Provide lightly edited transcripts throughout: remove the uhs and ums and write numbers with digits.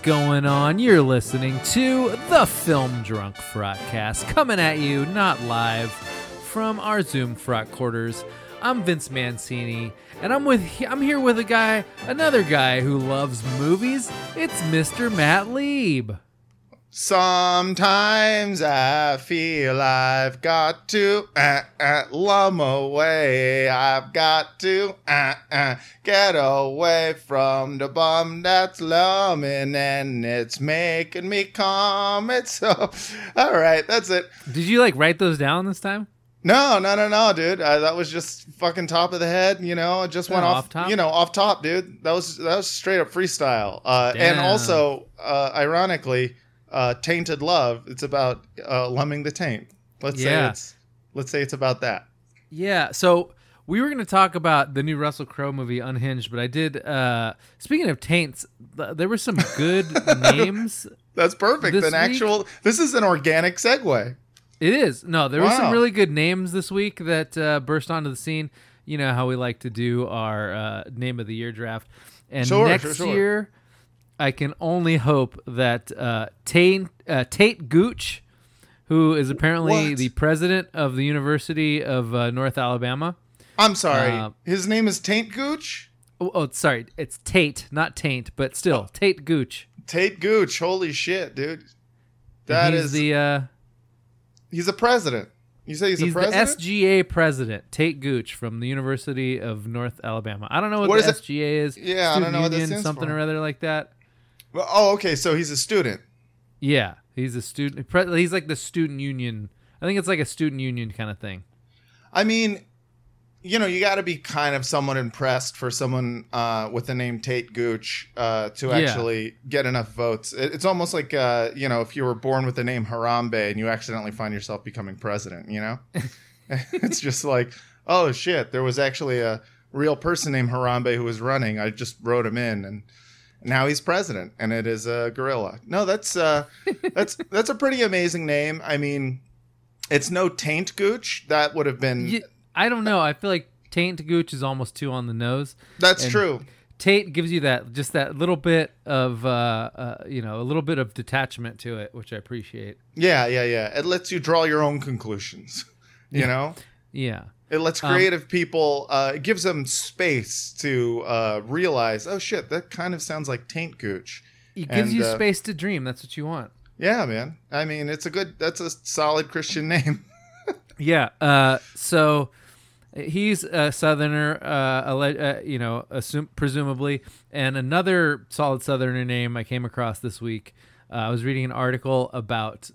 What's going on? You're listening to the Film Drunk Frotcast, coming at you not live from our Zoom Frot quarters. I'm Vince Mancini, and I'm here with another guy who loves movies. It's Mr. Matt Lieb. Sometimes I feel I've got to lum away. I've got to get away from the bum that's lumming, and it's making me calm. It's so... All right, that's it. Did you, write those down this time? No, dude. That was just fucking top of the head, I just went off top? Off top, dude. That was straight up freestyle. And also, ironically... Tainted Love. It's about lumming the taint. Let's say it's about that. Yeah. So we were going to talk about the new Russell Crowe movie Unhinged, but I did. Speaking of taints, there were some good names. That's perfect. This is an organic segue. It is. No, there were some really good names this week that burst onto the scene. You know how we like to do our name of the year draft, and next year. I can only hope that Tate Gooch, who is apparently the president of the University of North Alabama. I'm sorry. His name is Tate Gooch? Oh, sorry. It's Tate, not Taint, but still, Tate Gooch. Tate Gooch. Holy shit, dude. He's a president. You say he's a president? He's the SGA president, Tate Gooch, from the University of North Alabama. I don't know what the SGA is. Yeah, I don't know what that stands for. Something or other like that. Well, okay. So he's a student. Yeah, he's a student. He's like the student union. I think it's like a student union kind of thing. I mean, you got to be kind of somewhat impressed for someone with the name Tate Gooch to actually get enough votes. It's almost like, if you were born with the name Harambe and you accidentally find yourself becoming president, It's just like, oh, shit, there was actually a real person named Harambe who was running. I just wrote him in and... Now he's president, and it is a gorilla. No, that's a pretty amazing name. I mean, it's no Taint Gooch. That would have been... I don't know. I feel like Taint Gooch is almost too on the nose. That's true. Tate gives you that little bit of, a little bit of detachment to it, which I appreciate. Yeah. It lets you draw your own conclusions, you know? Yeah. It lets creative people, it gives them space to realize, oh, shit, that kind of sounds like Taint Gooch. It gives you space to dream. That's what you want. Yeah, man. I mean, that's a solid Christian name. Yeah. So he's a Southerner, presumably. And another solid Southerner name I came across this week. I was reading an article about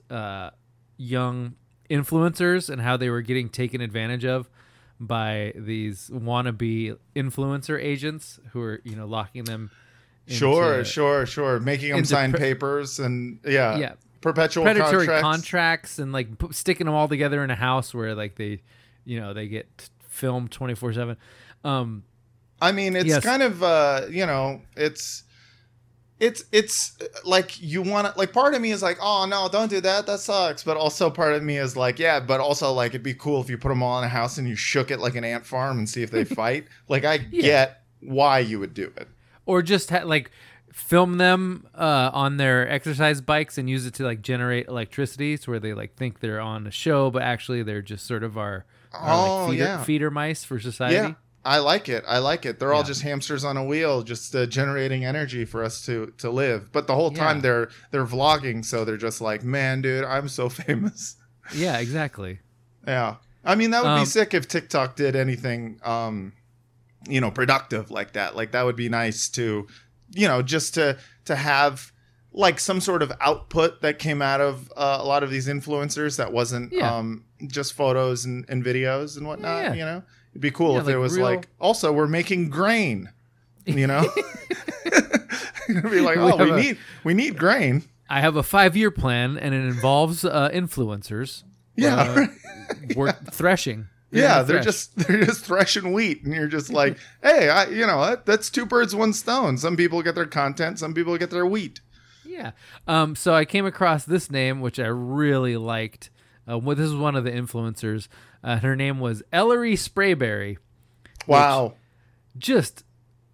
young influencers and how they were getting taken advantage of by these wannabe influencer agents who are locking them into, sure making them sign papers and perpetual predatory contracts and sticking them all together in a house where they they get filmed 24/7. I mean, it's kind of it's like you want to, part of me is like, oh no, don't do that. That sucks. But also part of me is like, yeah, but also it'd be cool if you put them all in a house and you shook it like an ant farm and see if they fight. I get why you would do it. Or just film them on their exercise bikes and use it to generate electricity, so where they think they're on a show, but actually they're just sort of our feeder mice for society. Yeah. I like it. They're all just hamsters on a wheel, just generating energy for us to live. But the whole time they're vlogging, so they're just like, man, dude, I'm so famous. Yeah, exactly. Yeah. I mean, that would be sick if TikTok did anything, productive like that. That would be nice to, just to have some sort of output that came out of a lot of these influencers that wasn't just photos and videos and whatnot, It'd be cool if there was real... Also, we're making grain, It'd be like, oh, we need grain. I have a 5-year plan, and it involves influencers. Yeah, threshing. They're just threshing wheat, and you're just like, hey, that's two birds, one stone. Some people get their content, some people get their wheat. Yeah. So I came across this name, which I really liked. This is one of the influencers. Her name was Ellery Sprayberry. Wow. Just,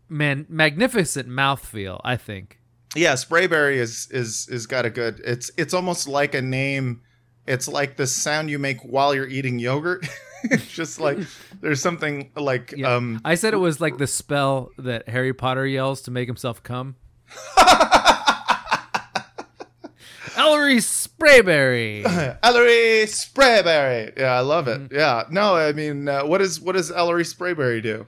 man, magnificent mouthfeel, I think. Yeah, Sprayberry is got a good. It's almost like a name. It's like the sound you make while you're eating yogurt. It's just like there's something like. Yeah. I said it was like the spell that Harry Potter yells to make himself come. Ellery Sprayberry. Ellery Sprayberry. Yeah, I love it. Mm-hmm. Yeah. No, I mean, what does Ellery Sprayberry do?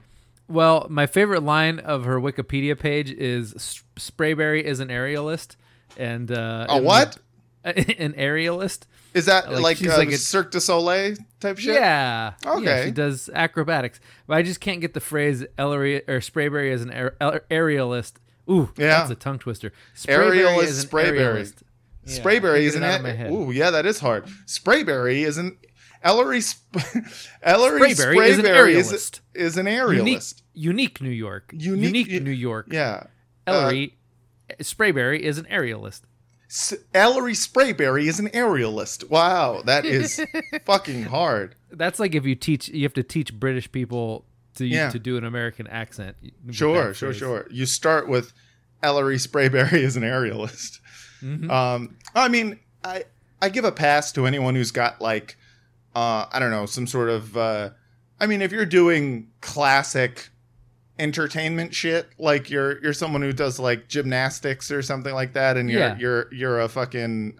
Well, my favorite line of her Wikipedia page is Sprayberry is an aerialist. And a what? An aerialist. Is that like a Cirque du Soleil type shit? Yeah. Okay. Yeah, she does acrobatics. But I just can't get the phrase Ellery or Sprayberry is an aerialist. Ooh, yeah. That's a tongue twister. Sprayberry is an aerialist. Yeah, Sprayberry is an. Ooh, yeah, that is hard. Sprayberry is an. Ellery Sprayberry is an aerialist. Unique New York. Unique New York. Yeah. Ellery Sprayberry is an aerialist. Ellery Sprayberry is an aerialist. Wow, that is fucking hard. That's like if you have to teach British people to do an American accent. Sure. You start with Ellery Sprayberry is an aerialist. Mm-hmm. I mean, I give a pass to anyone who's got like, I don't know, some sort of, I mean, if you're doing classic entertainment shit, like you're someone who does like gymnastics or something like that, and you're a fucking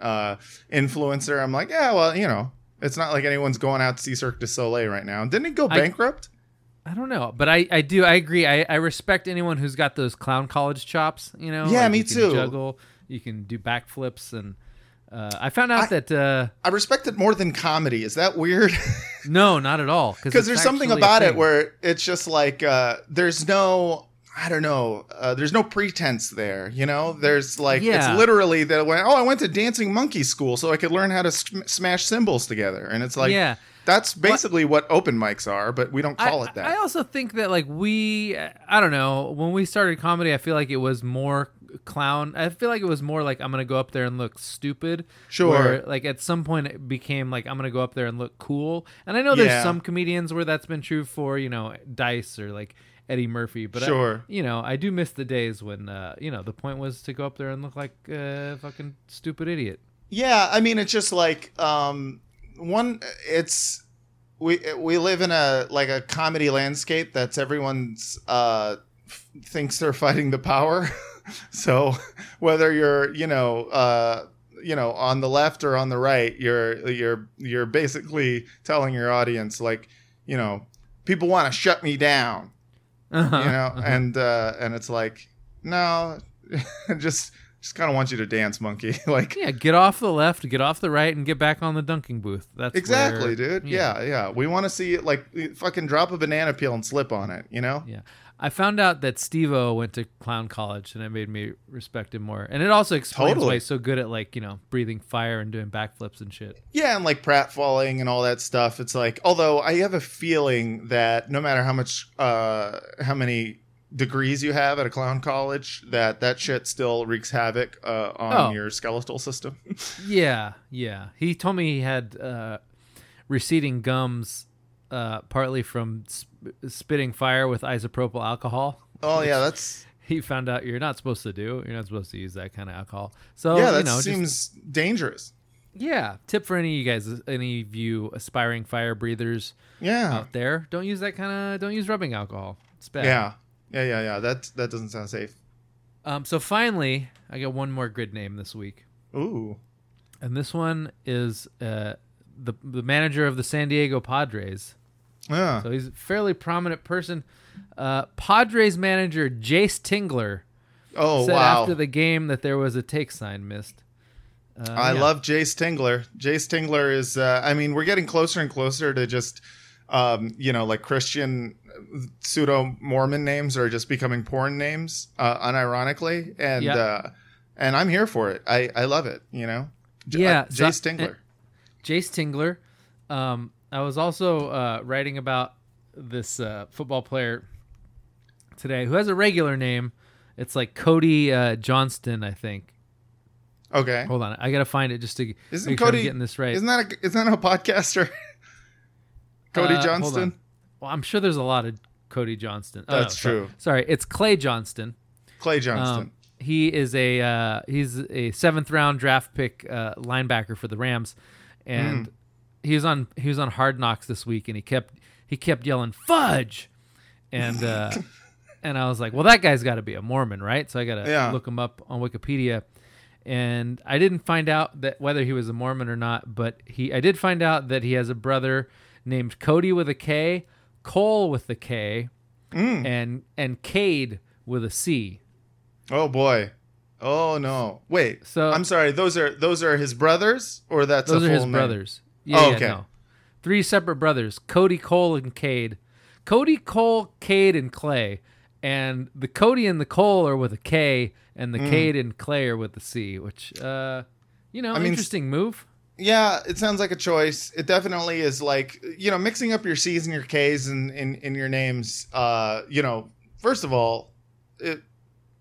influencer. I'm like, yeah, well, you know, it's not like anyone's going out to see Cirque du Soleil right now. Didn't it go bankrupt? I don't know, but I agree. I respect anyone who's got those clown college chops, you know? Yeah, like me too. Juggle. You can do backflips, and I found out that I respect it more than comedy. Is that weird? No, not at all. Because there's something about it where it's just like there's no, I don't know, there's no pretense there. You know, there's like it's literally that. I went to dancing monkey school so I could learn how to smash cymbals together, and it's like that's basically what open mics are, but we don't call it that. I also think that like I don't know, when we started comedy, I feel like it was more. Clown. I feel like it was more like I'm gonna go up there and look stupid. Sure. Where, like at some point it became like I'm gonna go up there and look cool. And I know there's some comedians where that's been true for, you know, Dice or like Eddie Murphy. But sure. I do miss the days when the point was to go up there and look like a fucking stupid idiot. Yeah, I mean it's just like we live in a comedy landscape that's everyone's thinks they're fighting the power. So whether you're, on the left or on the right, you're basically telling your audience like, you know, people want to shut me down, and it's like, no, just kind of want you to dance, monkey. Like, yeah, get off the left, get off the right, and get back on the dunking booth. That's exactly, dude. Yeah. We want to see it, like fucking drop a banana peel and slip on it, you know? Yeah. I found out that Steve-O went to clown college, and it made me respect him more. And it also explains why he's so good at, like, you know, breathing fire and doing backflips and shit. Yeah, and, like, pratfalling and all that stuff. It's like, although I have a feeling that no matter how many degrees you have at a clown college, that shit still wreaks havoc on your skeletal system. Yeah. He told me he had receding gums partly from spitting fire with isopropyl alcohol. Oh yeah, that's he found out you're not supposed to do. You're not supposed to use that kind of alcohol. So yeah, that seems dangerous. Yeah, tip for any of you guys, any of you aspiring fire breathers out there, don't use that kind of. Don't use rubbing alcohol. It's bad. Yeah. That doesn't sound safe. So finally, I got one more grid name this week. Ooh, and this one is the manager of the San Diego Padres. Yeah. So he's a fairly prominent person. Padres manager Jace Tingler said after the game that there was a take sign missed. I love Jace Tingler. Jace Tingler is, we're getting closer and closer to just, like Christian pseudo-Mormon names are just becoming porn names, unironically. And and I'm here for it. I love it, you know? Jace Tingler. Jace Tingler. I was also writing about this football player today who has a regular name. It's like Cody Johnston, I think. Okay. Hold on. I got to find it just to make sure I'm getting this right. Isn't that a podcaster? Cody Johnston? Well, I'm sure there's a lot of Cody Johnston. That's true. Sorry. It's Clay Johnston. He is a he's a 7th round draft pick linebacker for the Rams, and he was on Hard Knocks this week, and he kept yelling fudge, and and I was like, well, that guy's got to be a Mormon, right? So I gotta look him up on Wikipedia, and I didn't find out that whether he was a Mormon or not, but I did find out that he has a brother named Cody with a K, Cole with a K, and Cade with a C. Oh boy! Oh no! Wait. So I'm sorry. Those are his brothers, or that's those a full are his name? Brothers. Yeah, oh, okay. Yeah, no. 3 separate brothers: Cody, Cole, and Cade. Cody, Cole, Cade, and Clay. And the Cody and the Cole are with a K, and the Cade and Clay are with a C. Which, interesting move. Yeah, it sounds like a choice. It definitely is, like, you know, mixing up your C's and your K's and in your names. First of all,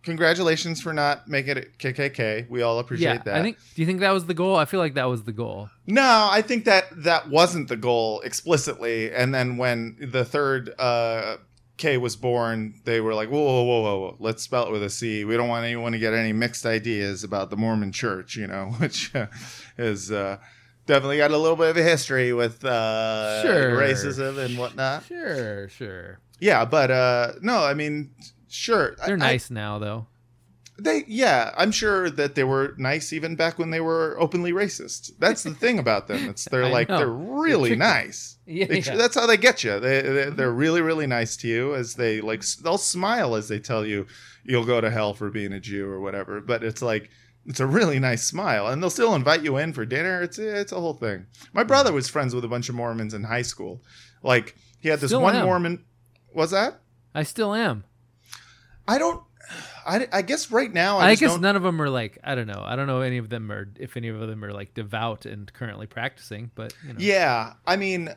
congratulations for not making it KKK. We all appreciate that. Do you think that was the goal? I feel like that was the goal. No, I think that wasn't the goal explicitly. And then when the third K was born, they were like, whoa. Let's spell it with a C. We don't want anyone to get any mixed ideas about the Mormon church, which is definitely got a little bit of a history with racism and whatnot. Sure. Yeah, but sure. They're nice now, though. I'm sure that they were nice even back when they were openly racist. That's the thing about them. They're really nice. Yeah, that's how they get you. They're really, really nice to you, as they'll smile as they tell you you'll go to hell for being a Jew or whatever. But it's like, it's a really nice smile, and they'll still invite you in for dinner. It's a whole thing. My brother was friends with a bunch of Mormons in high school. Like, he had this Mormon. What's that? I still am. I guess right now I guess none of them are like, I don't know any of them are, if any of them are like devout and currently practicing, but it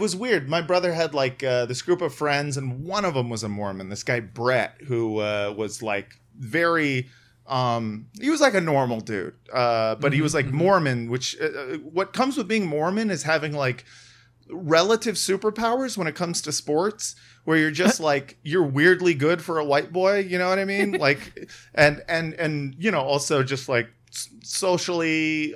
was weird. My brother had like this group of friends, and one of them was a Mormon, this guy Brett, who was like very he was like a normal dude, but he was like Mormon, which what comes with being Mormon is having like relative superpowers when it comes to sports, where you're just like, you're weirdly good for a white boy, you know what I mean? Like, and also just like socially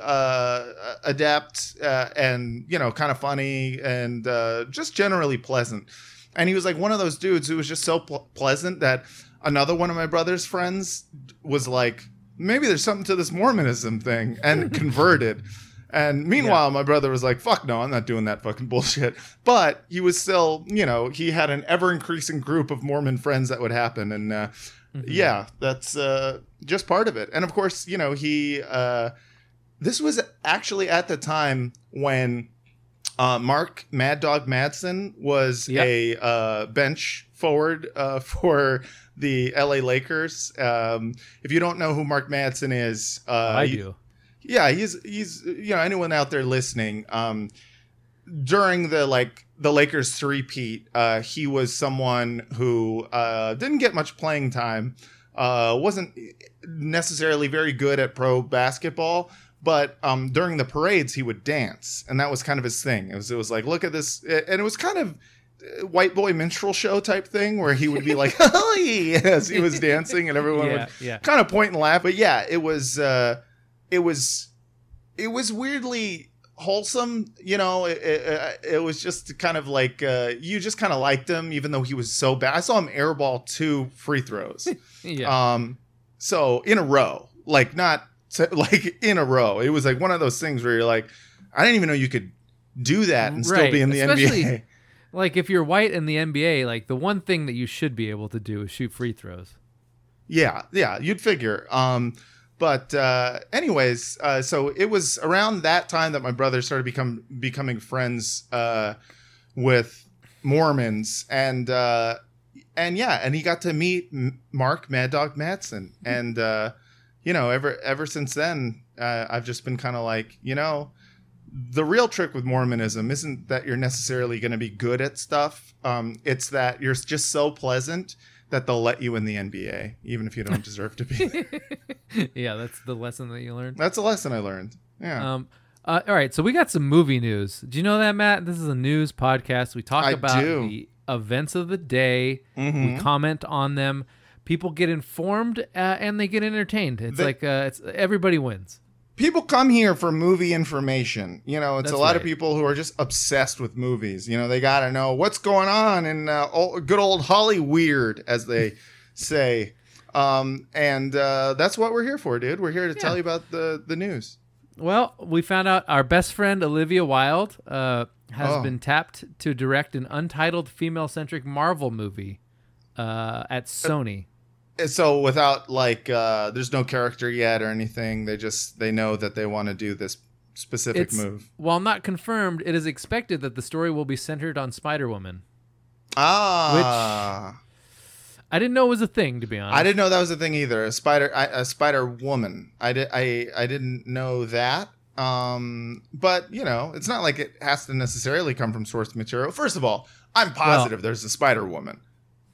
adept, and kind of funny, and just generally pleasant. And he was like one of those dudes who was just so pleasant that another one of my brother's friends was like, maybe there's something to this Mormonism thing, and converted. And meanwhile, my brother was like, fuck no, I'm not doing that fucking bullshit. But he was still, he had an ever-increasing group of Mormon friends that would happen. And that's just part of it. And of course, he this was actually at the time when Mark Mad Dog Madsen was a bench forward for the L.A. Lakers. If you don't know who Mark Madsen is. I do. Yeah, he's anyone out there listening, during the Lakers three-peat, he was someone who didn't get much playing time, wasn't necessarily very good at pro basketball, but during the parades he would dance, and that was kind of his thing. It was like, look at this, and it was kind of white boy minstrel show type thing where he would be like as he was dancing, and everyone would kind of point and laugh. But it was. It was weirdly wholesome, It was just kind of like you just kind of liked him, even though he was so bad. I saw him airball 2 free throws, so in a row, in a row. It was like one of those things where you're like, I didn't even know you could do that and still be in the NBA. Like, if you're white in the NBA, like, the one thing that you should be able to do is shoot free throws. Yeah, you'd figure. But so it was around that time that my brother started becoming friends with Mormons, and he got to meet Mark Mad Dog Madsen, and ever since then, I've just been kind of like, the real trick with Mormonism isn't that you're necessarily going to be good at stuff, it's that you're just so pleasant that they'll let you in the NBA, even if you don't deserve to be there. Yeah, that's the lesson that you learned. That's a lesson I learned. Yeah. All right, so we got some movie news. Do you know that, Matt? This is a news podcast. We talk about the events of the day. Mm-hmm. We comment on them. People get informed and they get entertained. It's it's everybody wins. People come here for movie information. You know, it's a lot of people who are just obsessed with movies. You know, they got to know what's going on in good old Holly Weird, as they say. And that's what we're here for, dude. We're here to tell you about the news. Well, we found out our best friend, Olivia Wilde, has been tapped to direct an untitled female-centric Marvel movie at Sony. So without there's no character yet or anything. They know that they want to do this specific move. While not confirmed, it is expected that the story will be centered on Spider-Woman. Ah, which I didn't know was a thing. To be honest, I didn't know that was a thing either. A Spider-Woman. I didn't know that. But you know, it's not like it has to necessarily come from source material. First of all, I'm positive there's a Spider-Woman.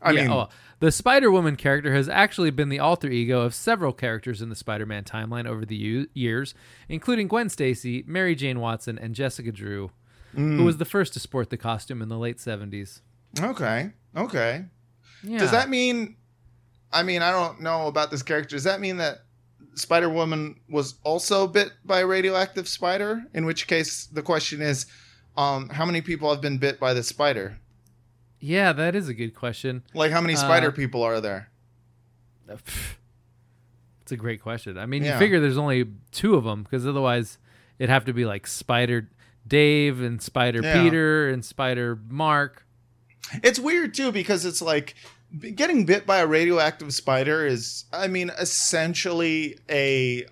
I mean, the Spider-Woman character has actually been the alter ego of several characters in the Spider-Man timeline over the years, including Gwen Stacy, Mary Jane Watson, and Jessica Drew, who was the first to sport the costume in the late 70s. Okay. Yeah. Does that mean, I don't know about this character. Does that mean that Spider-Woman was also bit by a radioactive spider? In which case, the question is, how many people have been bit by the spider? Yeah, that is a good question. Like, how many spider people are there? It's a great question. You figure there's only two of them, because otherwise it'd have to be like Spider Dave and Spider Peter and Spider Mark. It's weird, too, because it's like getting bit by a radioactive spider is, essentially a...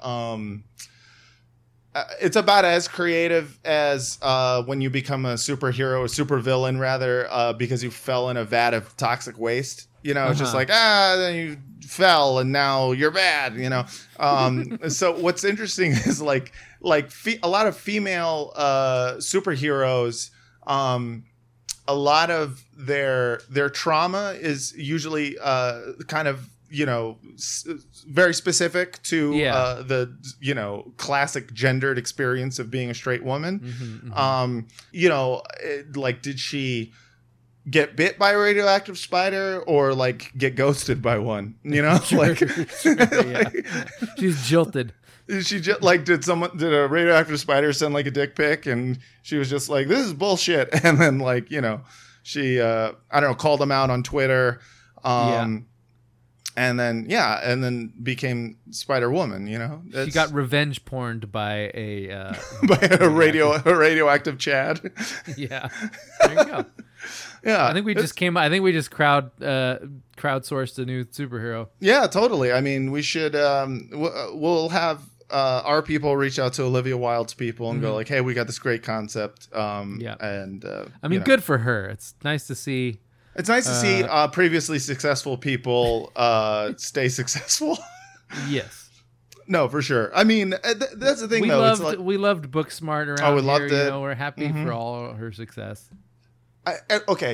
it's about as creative as when you become a superhero or supervillain, rather, because you fell in a vat of toxic waste. You know, it's just like, then you fell and now you're bad, you know. So what's interesting is a lot of female superheroes, a lot of their trauma is usually kind of, you know, very specific to classic gendered experience of being a straight woman. Mm-hmm. Did she get bit by a radioactive spider or get ghosted by one, you know? She's jilted. She just did a radioactive spider send a dick pic and she was just like, this is bullshit. And then she, called him out on Twitter. And then became Spider-Woman, you know? She got revenge porned by a radioactive Chad. Yeah. There you go. Yeah. I think we just crowdsourced a new superhero. Yeah, totally. We should we'll have our people reach out to Olivia Wilde's people and go like, "Hey, we got this great concept." Good for her. It's nice to see. It's nice to see previously successful people stay successful. Yes. No, for sure. That's the thing, though. We loved Booksmart around here. We're happy for all her success.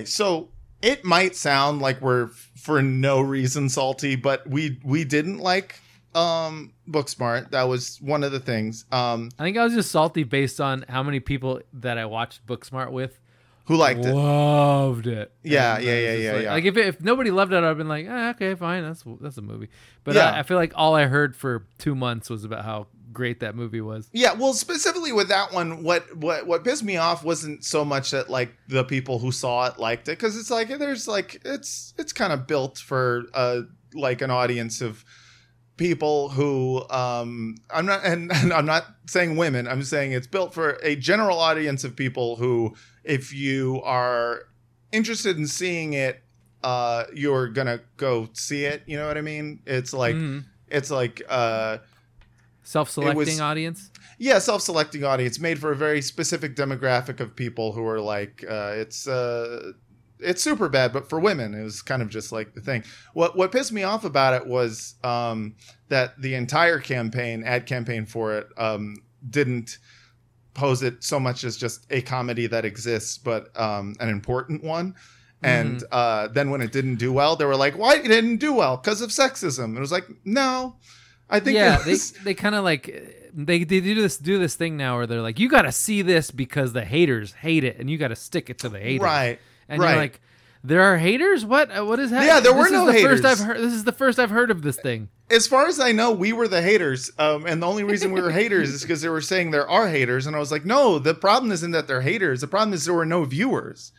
So it might sound like we're for no reason salty, but we didn't like Booksmart. That was one of the things. I think I was just salty based on how many people that I watched Booksmart with. Who loved it. Yeah. If nobody loved it, I'd have been like, okay, fine, that's a movie. But I feel like all I heard for 2 months was about how great that movie was. Yeah, well, specifically with that one, what pissed me off wasn't so much that the people who saw it liked it, because it's it's kind of built for an audience of people who I'm not saying women. I'm saying it's built for a general audience of people who, if you are interested in seeing it, you're gonna go see it. You know what I mean? It's self-selecting audience. Yeah, self-selecting audience made for a very specific demographic of people who are it's super bad, but for women, it was kind of just the thing. What pissed me off about it was that the entire ad campaign for it didn't pose it so much as just a comedy that exists, but an important one. And then when it didn't do well, they were like, "Why it didn't do well? Because of sexism." And it was like, no, I think they kind of they do this thing now where they're like, "You got to see this because the haters hate it, and you got to stick it to the haters." Right. And you're like, There are haters? What is happening? Yeah, there were no haters. This is the first I've heard of this thing. As far as I know, we were the haters. And the only reason we were haters is because they were saying there are haters. And I was like, no, the problem isn't that they're haters. The problem is there were no viewers.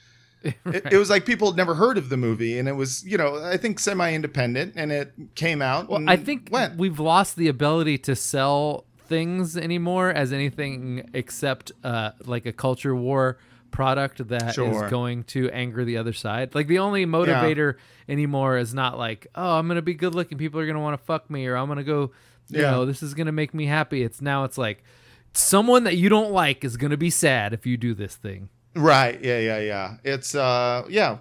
Right. It was like people had never heard of the movie. And it was, you know, I think semi-independent. And it came out. Well, I think we've lost the ability to sell things anymore as anything except like a culture war product that is going to anger the other side. Like the only motivator anymore is not like, oh, I'm gonna be good looking, people are gonna want to fuck me, or I'm gonna go, you know, this is gonna make me happy. It's like someone that you don't like is gonna be sad if you do this thing. Right. Yeah. It's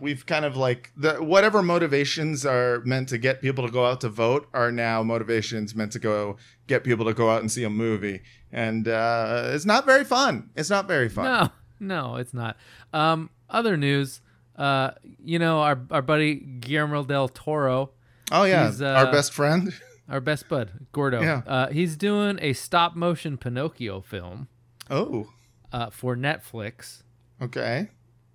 we've kind of like whatever motivations are meant to get people to go out to vote are now motivations meant to go get people to go out and see a movie. And it's not very fun. No, it's not. Other news, you know, our buddy Guillermo del Toro. Oh, yeah. Our best friend. Our best bud, Gordo. Yeah. He's doing a stop motion Pinocchio film. Oh. For Netflix. Okay.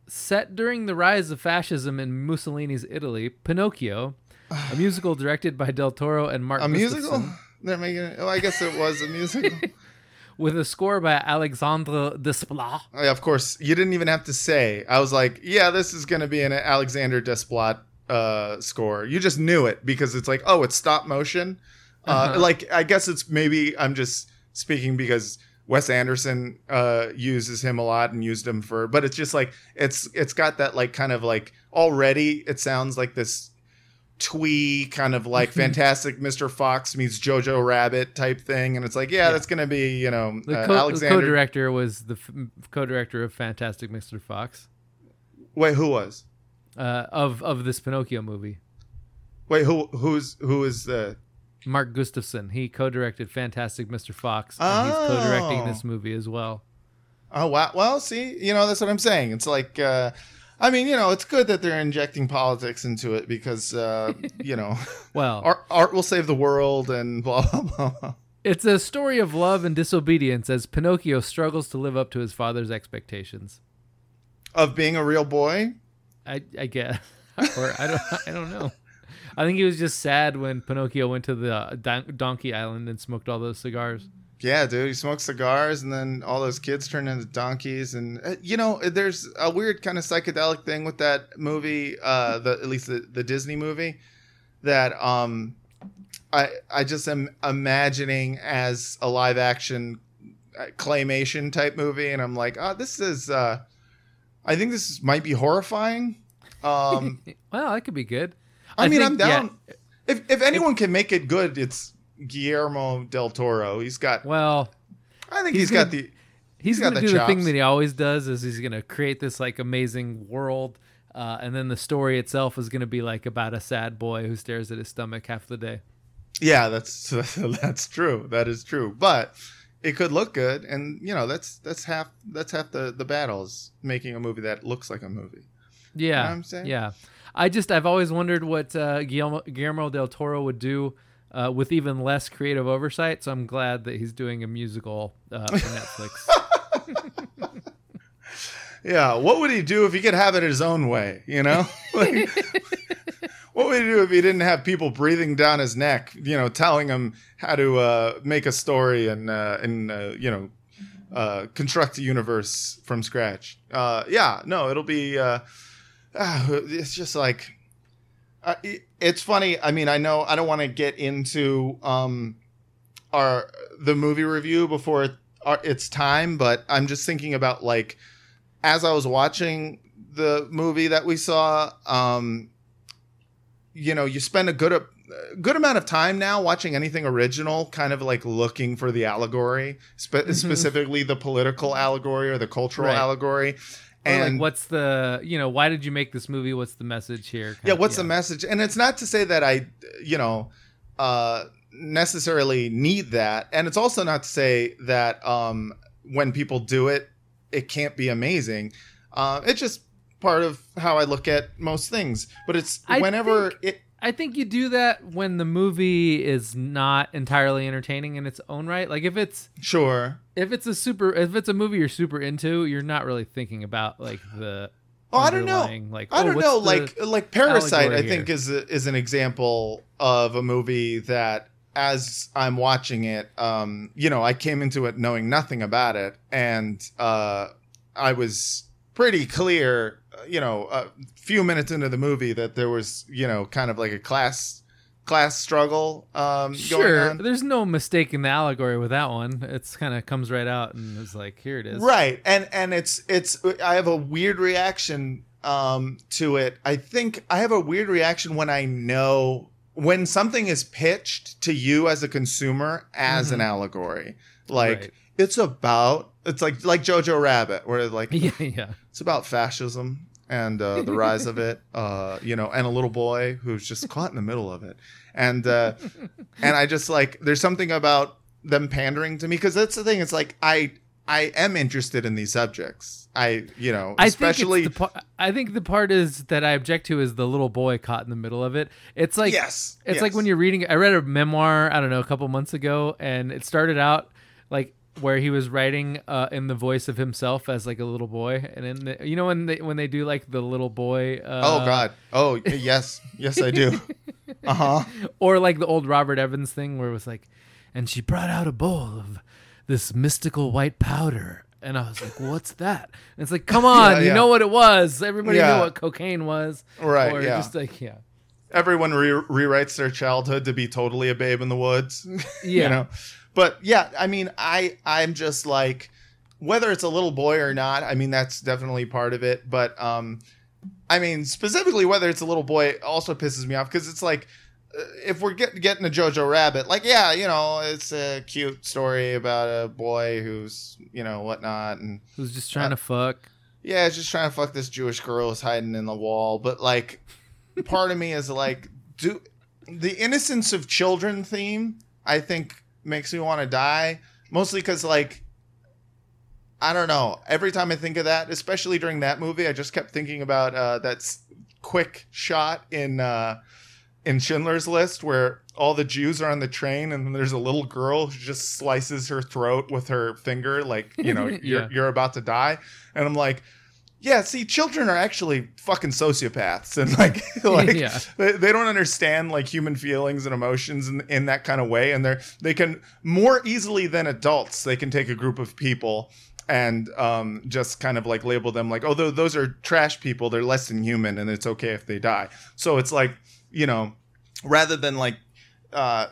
Set during the rise of fascism in Mussolini's Italy, Pinocchio, a musical directed by del Toro and Mark Madsen. Musical? They're making it. Oh, I guess it was a musical. With a score by Alexandre Desplat. Oh, yeah, of course, you didn't even have to say. I was like, yeah, this is going to be an Alexandre Desplat score. You just knew it because it's like, oh, it's stop motion. Like, I guess it's maybe I'm just speaking because Wes Anderson uses him a lot and used him for. But it's just like it's got that like kind of like already it sounds like this twee kind of like Fantastic Mr. Fox meets Jojo Rabbit type thing, and it's like that's gonna be, you know, Alexander. The co-director was the co-director of Fantastic Mr. Fox. Wait, who was of this Pinocchio movie? Wait, who is the Mark Gustafson? He co-directed Fantastic Mr. Fox, and he's co-directing this movie as well. Oh wow! Well, see, you know, that's what I'm saying. It's like. I mean, you know, it's good that they're injecting politics into it because, you know, well, art will save the world and blah, blah, blah. It's a story of love and disobedience as Pinocchio struggles to live up to his father's expectations. Of being a real boy? I guess. Or I don't know. I think he was just sad when Pinocchio went to the Donkey Island and smoked all those cigars. Yeah, dude, he smokes cigars, and then all those kids turn into donkeys, and you know, there's a weird kind of psychedelic thing with that movie, at least the Disney movie, that I just am imagining as a live action claymation type movie, and I'm like, oh, this is, I think this might be horrifying. Well, that could be good. I mean, I'm down. Yeah. If anyone can make it good, it's Guillermo del Toro. He's got the chops. The thing that he always does is he's gonna create this like amazing world, and then the story itself is gonna be like about a sad boy who stares at his stomach half the day. Yeah, that's true. That is true. But it could look good, and you know that's half the battle is making a movie that looks like a movie. Yeah, you know what I'm saying? Yeah. I've always wondered what Guillermo del Toro would do. With even less creative oversight, so I'm glad that he's doing a musical for Netflix. Yeah, what would he do if he could have it his own way, you know? Like, what would he do if he didn't have people breathing down his neck, you know, telling him how to make a story and construct a universe from scratch? It'll be... it's just like... it's funny. I mean, I know I don't want to get into the movie review before it's time, but I'm just thinking about like as I was watching the movie that we saw. You know, you spend a good amount of time now watching anything original, kind of like looking for the allegory, specifically the political allegory or the cultural allegory. And like, what's the, you know, why did you make this movie? What's the message here? What's the message? And it's not to say that I, you know, necessarily need that. And it's also not to say that when people do it, it can't be amazing. It's just part of how I look at most things. But it's I think you do that when the movie is not entirely entertaining in its own right. Like if it's a movie you're super into, you're not really thinking about like the Oh, I don't know. Like, I don't know. Like Parasite, I think, is an example of a movie that, as I'm watching it, you know, I came into it knowing nothing about it, and I was pretty clear, you know, a few minutes into the movie that there was, you know, kind of like a class struggle going on. There's no mistaking the allegory with that one. It's kind of comes right out, and it's like, here it is, right? And it's I have a weird reaction to it. I think I have a weird reaction when I know when something is pitched to you as a consumer as an allegory, like it's about it's like Jojo Rabbit, where like it's about fascism and the rise of it, you know, and a little boy who's just caught in the middle of it. And I just like, there's something about them pandering to me, because that's the thing. It's like, I am interested in these subjects. I think the part is that I object to is the little boy caught in the middle of it. It's like, yes. Like when you're reading, I read a memoir, I don't know, a couple months ago, and it started out like, where he was writing in the voice of himself as like a little boy, and then you know when they do like the little boy. Oh God! Oh yes, I do. Or like the old Robert Evans thing, where it was like, and she brought out a bowl of this mystical white powder, and I was like, what's that? And it's like, come on, you know what it was. Everybody knew what cocaine was, right? Or just like everyone rewrites their childhood to be totally a babe in the woods. You know. But yeah, I mean, I'm just like, whether it's a little boy or not, I mean, that's definitely part of it. But I mean, specifically whether it's a little boy also pisses me off, because it's like, if we're getting a Jojo Rabbit, like, yeah, you know, it's a cute story about a boy who's, you know, whatnot. And who's just trying to fuck. Yeah, just trying to fuck this Jewish girl who's hiding in the wall. But like, part of me is like, do the innocence of children theme, I think, makes me want to die, mostly because, like, I don't know, every time I think of that, especially during that movie, I just kept thinking about that quick shot in Schindler's List where all the Jews are on the train and there's a little girl who just slices her throat with her finger, like, you know, you're about to die. And I'm like, yeah, see, children are actually fucking sociopaths, and like they don't understand like human feelings and emotions in that kind of way, and they can more easily than adults, they can take a group of people and just kind of like label them like, although those are trash people, they're less than human, and it's okay if they die. So it's like, you know, rather than like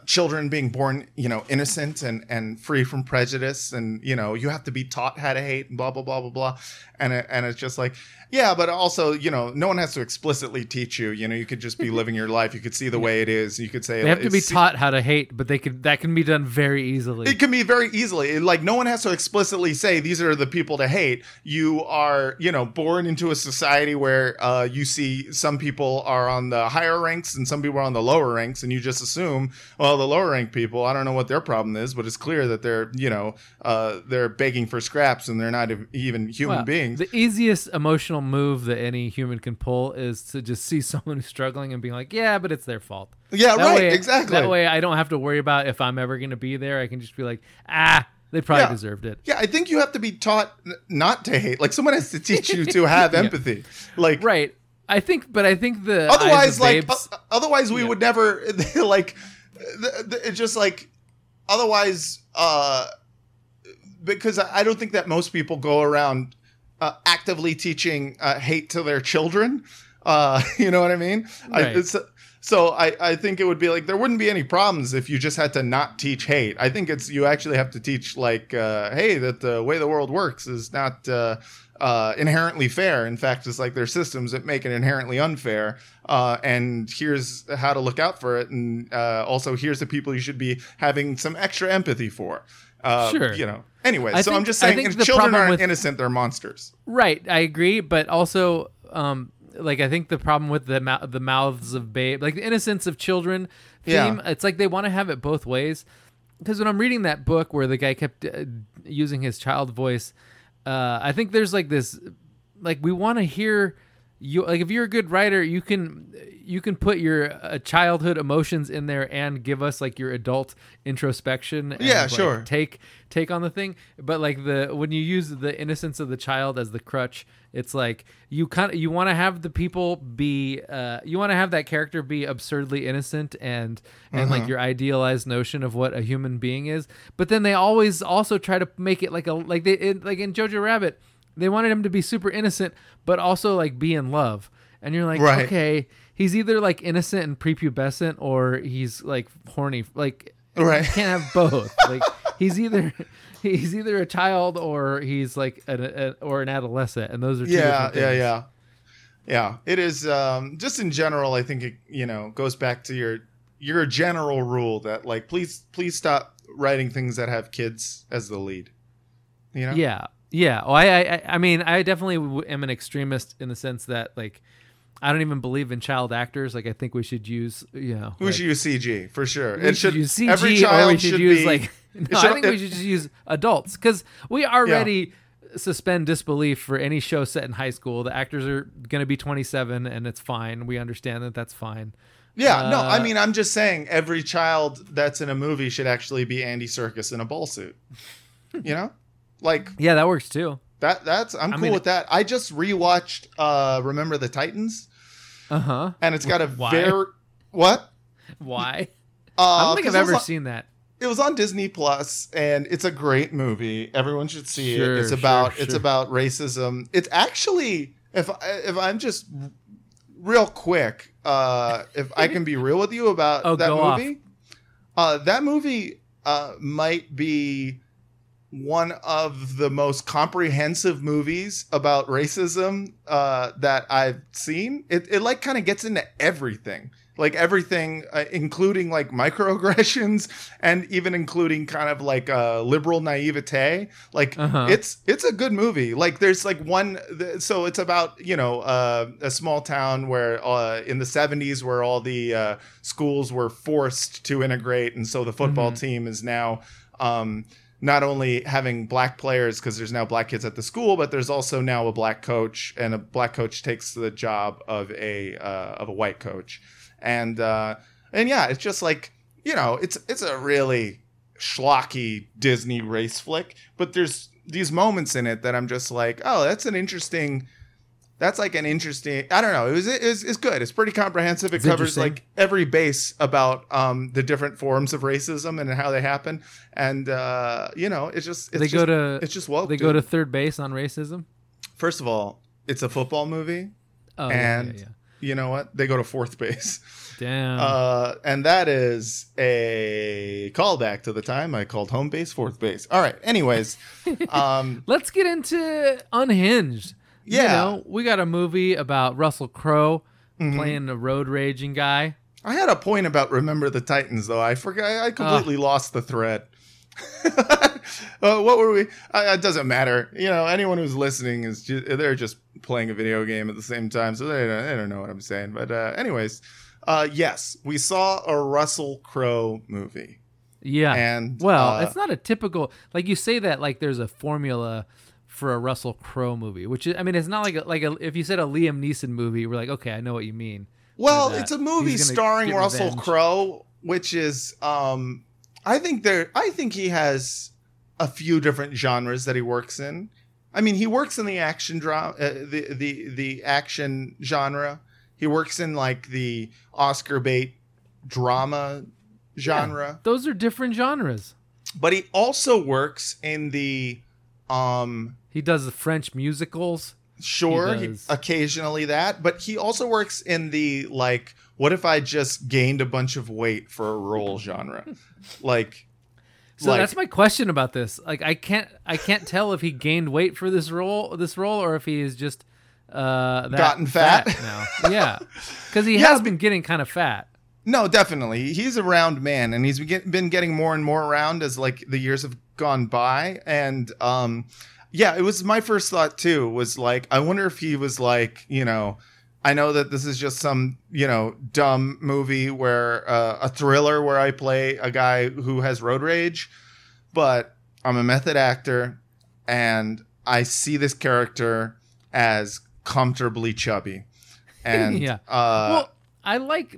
children being born, you know, innocent and free from prejudice, and you know, you have to be taught how to hate and blah blah blah blah blah, and it's just like, yeah, but also, you know, no one has to explicitly teach you, you know, you could just be living your life, you could see the way it is, you could say they have to be taught how to hate, but that can be done very easily. It can be very easily, like, no one has to explicitly say these are the people to hate. You are, you know, born into a society where you see some people are on the higher ranks and some people are on the lower ranks, and you just assume, well, the lower rank people, I don't know what their problem is, but it's clear that they're, you know, they're begging for scraps and they're not even human beings. The easiest emotional move that any human can pull is to just see someone who's struggling and being like, yeah, but it's their fault. Yeah, that right. Way, exactly. That way I don't have to worry about if I'm ever going to be there. I can just be like, they probably deserved it. Yeah, I think you have to be taught not to hate. Like, someone has to teach you to have empathy. Like, right. I think the otherwise, like, babes, otherwise we would never like. It's just like, otherwise, because I don't think that most people go around actively teaching hate to their children. You know what I mean? Right. So I think it would be like, there wouldn't be any problems if you just had to not teach hate. I think it's, you actually have to teach like, hey, that the way the world works is not inherently fair. In fact, it's like there are systems that make it inherently unfair, and here's how to look out for it, and also here's the people you should be having some extra empathy for. You know, anyway, I'm just saying, if children aren't innocent, they're monsters. Right, I agree, but also like, I think the problem with the mouths of babe, like the innocence of children theme, it's like they want to have it both ways, because when I'm reading that book where the guy kept using his child voice, I think there's like this, like, we want to hear you like if you're a good writer, you can put your childhood emotions in there and give us like your adult introspection. And, yeah, like, sure. Take on the thing, but like when you use the innocence of the child as the crutch, it's like you want to have the people be you want to have that character be absurdly innocent and like your idealized notion of what a human being is. But then they always also try to make it like in Jojo Rabbit. They wanted him to be super innocent, but also like be in love. And you're like, right. Okay, he's either like innocent and prepubescent or he's like horny. Like, right. You can't have both. Like he's either a child or he's like an adolescent. And those are two different things. Yeah. It is just in general. I think it goes back to your general rule that like please stop writing things that have kids as the lead. Yeah. Yeah, well, I mean, I definitely am an extremist in the sense that, like, I don't even believe in child actors. Like, I think we should use, we should use CG for sure. It should use CG, every child or we should use be, like. No, I think we should just use adults because we already suspend disbelief for any show set in high school. The actors are going to be 27, and it's fine. We understand that that's fine. Yeah, no, I mean, I'm just saying every child that's in a movie should actually be Andy Serkis in a ball suit. Like, yeah, that works too. I'm cool with that. I just rewatched Remember the Titans. And it's got a I don't think I've ever seen that. It was on Disney Plus, and it's a great movie. Everyone should see it. It's about racism. It's actually, if I'm just real quick, if I can be real with you about that movie might be one of the most comprehensive movies about racism that I've seen. It like kind of gets into everything, including like microaggressions and even including kind of like liberal naivete. It's a good movie. Like there's like so it's about, a small town where in the 70s where all the schools were forced to integrate. And so the football team is now, not only having black players because there's now black kids at the school, but there's also now a black coach, and a black coach takes the job of a white coach. And yeah, it's just like, it's a really schlocky Disney race flick, but there's these moments in it that I'm just like, oh, that's an interesting, I don't know. It's good. It's pretty comprehensive. It covers like every base about the different forms of racism and how they happen. And they go to third base on racism. First of all, it's a football movie. Oh, and you know what? They go to fourth base. Damn. And that is a callback to the time I called home base fourth base. All right. Anyways, let's get into Unhinged. Yeah, we got a movie about Russell Crowe playing a road raging guy. I had a point about Remember the Titans, though. I forgot. I completely lost the thread. What were we? It doesn't matter. Anyone who's listening they're just playing a video game at the same time, so they don't know what I'm saying. But anyways, yes, we saw a Russell Crowe movie. Yeah, and it's not a typical like you say that like there's a formula for a Russell Crowe movie, which is, I mean, it's not like a, if you said a Liam Neeson movie, we're like, okay, I know what you mean. Well, it's a movie starring Russell Crowe, which is, I think he has a few different genres that he works in. I mean, he works in the action drama, the action genre. He works in like the Oscar bait drama genre. Yeah, those are different genres. But he also works in the, he does the French musicals. Sure, occasionally that. But he also works in the, like, what if I just gained a bunch of weight for a role genre? That's my question about this. Like, I can't tell if he gained weight for this role, or if he is just gotten fat now. Yeah, because he has been getting kind of fat. No, definitely. He's a round man, and he's been getting more and more round as, like, the years have gone by. And, it was my first thought, too, was, like, I wonder if he was, like, I know that this is just some, dumb movie where a thriller where I play a guy who has road rage, but I'm a method actor, and I see this character as comfortably chubby. And yeah. Well,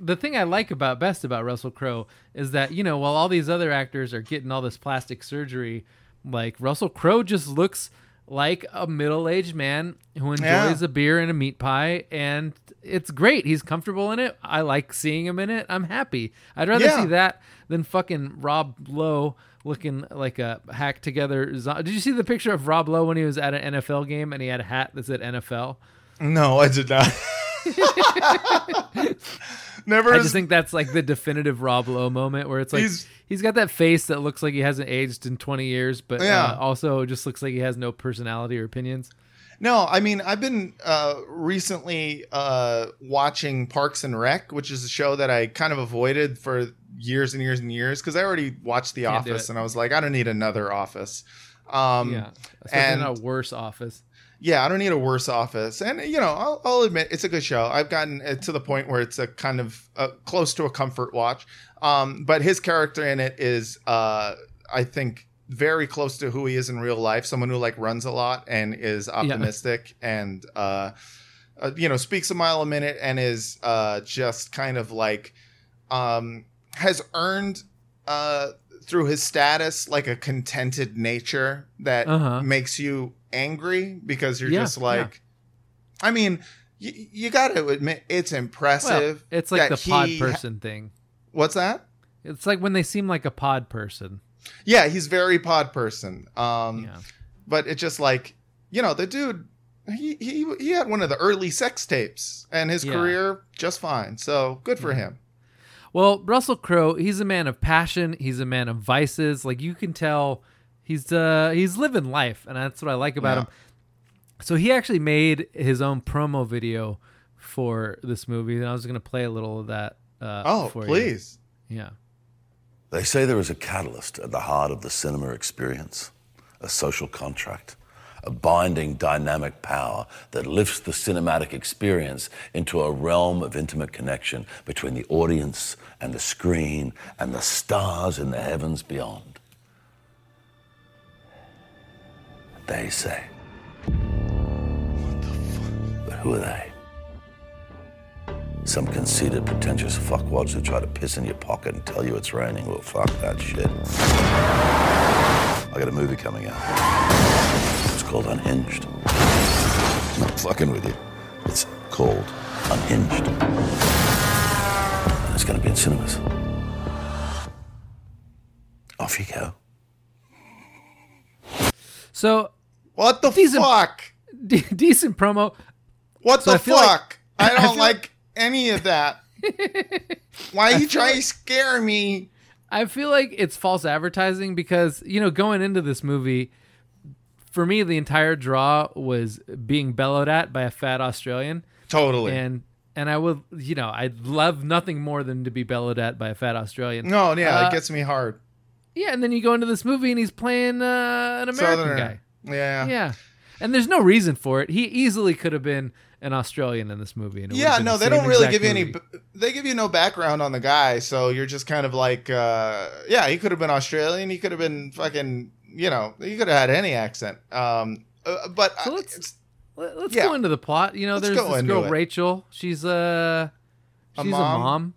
the thing I like best about Russell Crowe is that, you know, while all these other actors are getting all this plastic surgery, like Russell Crowe just looks like a middle-aged man who enjoys a beer and a meat pie, and it's great. He's comfortable in it. I like seeing him in it. I'm happy. I'd rather see that than fucking Rob Lowe looking like a hack together. Did you see the picture of Rob Lowe when he was at an NFL game and he had a hat that said NFL? No, I did not. Never. I just think that's like the definitive Rob Lowe moment where it's like he's got that face that looks like he hasn't aged in 20 years, but also just looks like he has no personality or opinions. No, I mean, I've been recently watching Parks and Rec, which is a show that I kind of avoided for years and years and years because I already watched The Office and I was like, I don't need another Office. And a worse Office. Yeah, I don't need a worse Office. And, you know, I'll admit it's a good show. I've gotten to the point where it's a kind of close to a comfort watch. But his character in it is, I think, very close to who he is in real life. Someone who like runs a lot and is optimistic and, you know, speaks a mile a minute and is just kind of like has earned through his status like a contented nature that makes you angry because you're just like I mean you gotta admit it's impressive. Well, it's like the pod person thing. What's that? It's like when they seem like a pod person. Yeah, he's very pod person. But it's just like, you know, the dude he had one of the early sex tapes and his career just fine, so good for him. Well, Russell Crowe, he's a man of passion, he's a man of vices. Like you can tell he's living life, and that's what I like about him. So he actually made his own promo video for this movie, and I was going to play a little of that for please. You. Yeah. They say there is a catalyst at the heart of the cinema experience, a social contract, a binding dynamic power that lifts the cinematic experience into a realm of intimate connection between the audience and the screen and the stars in the heavens beyond. They say. What the fuck? But who are they? Some conceited, pretentious fuckwads who try to piss in your pocket and tell you it's raining. Well, fuck that shit. I got a movie coming out. It's called Unhinged. I'm not fucking with you. It's called Unhinged. And it's gonna be in cinemas. Off you go. So what the fuck? Decent promo. What the fuck? I don't like any of that. Why are you trying to scare me? I feel like it's false advertising because, you know, going into this movie, for me, the entire draw was being bellowed at by a fat Australian. Totally. And I would, you know, I'd love nothing more than to be bellowed at by a fat Australian. No, yeah, it gets me hard. Yeah, and then you go into this movie and he's playing an American Southerner. Guy. Yeah. Yeah. And there's no reason for it. He easily could have been an Australian in this movie. And they don't really give you any... They give you no background on the guy, so you're just kind of like, he could have been Australian. He could have been fucking, you know, he could have had any accent. So let's go into the plot. You know, there's this girl, Rachel. She's a mom.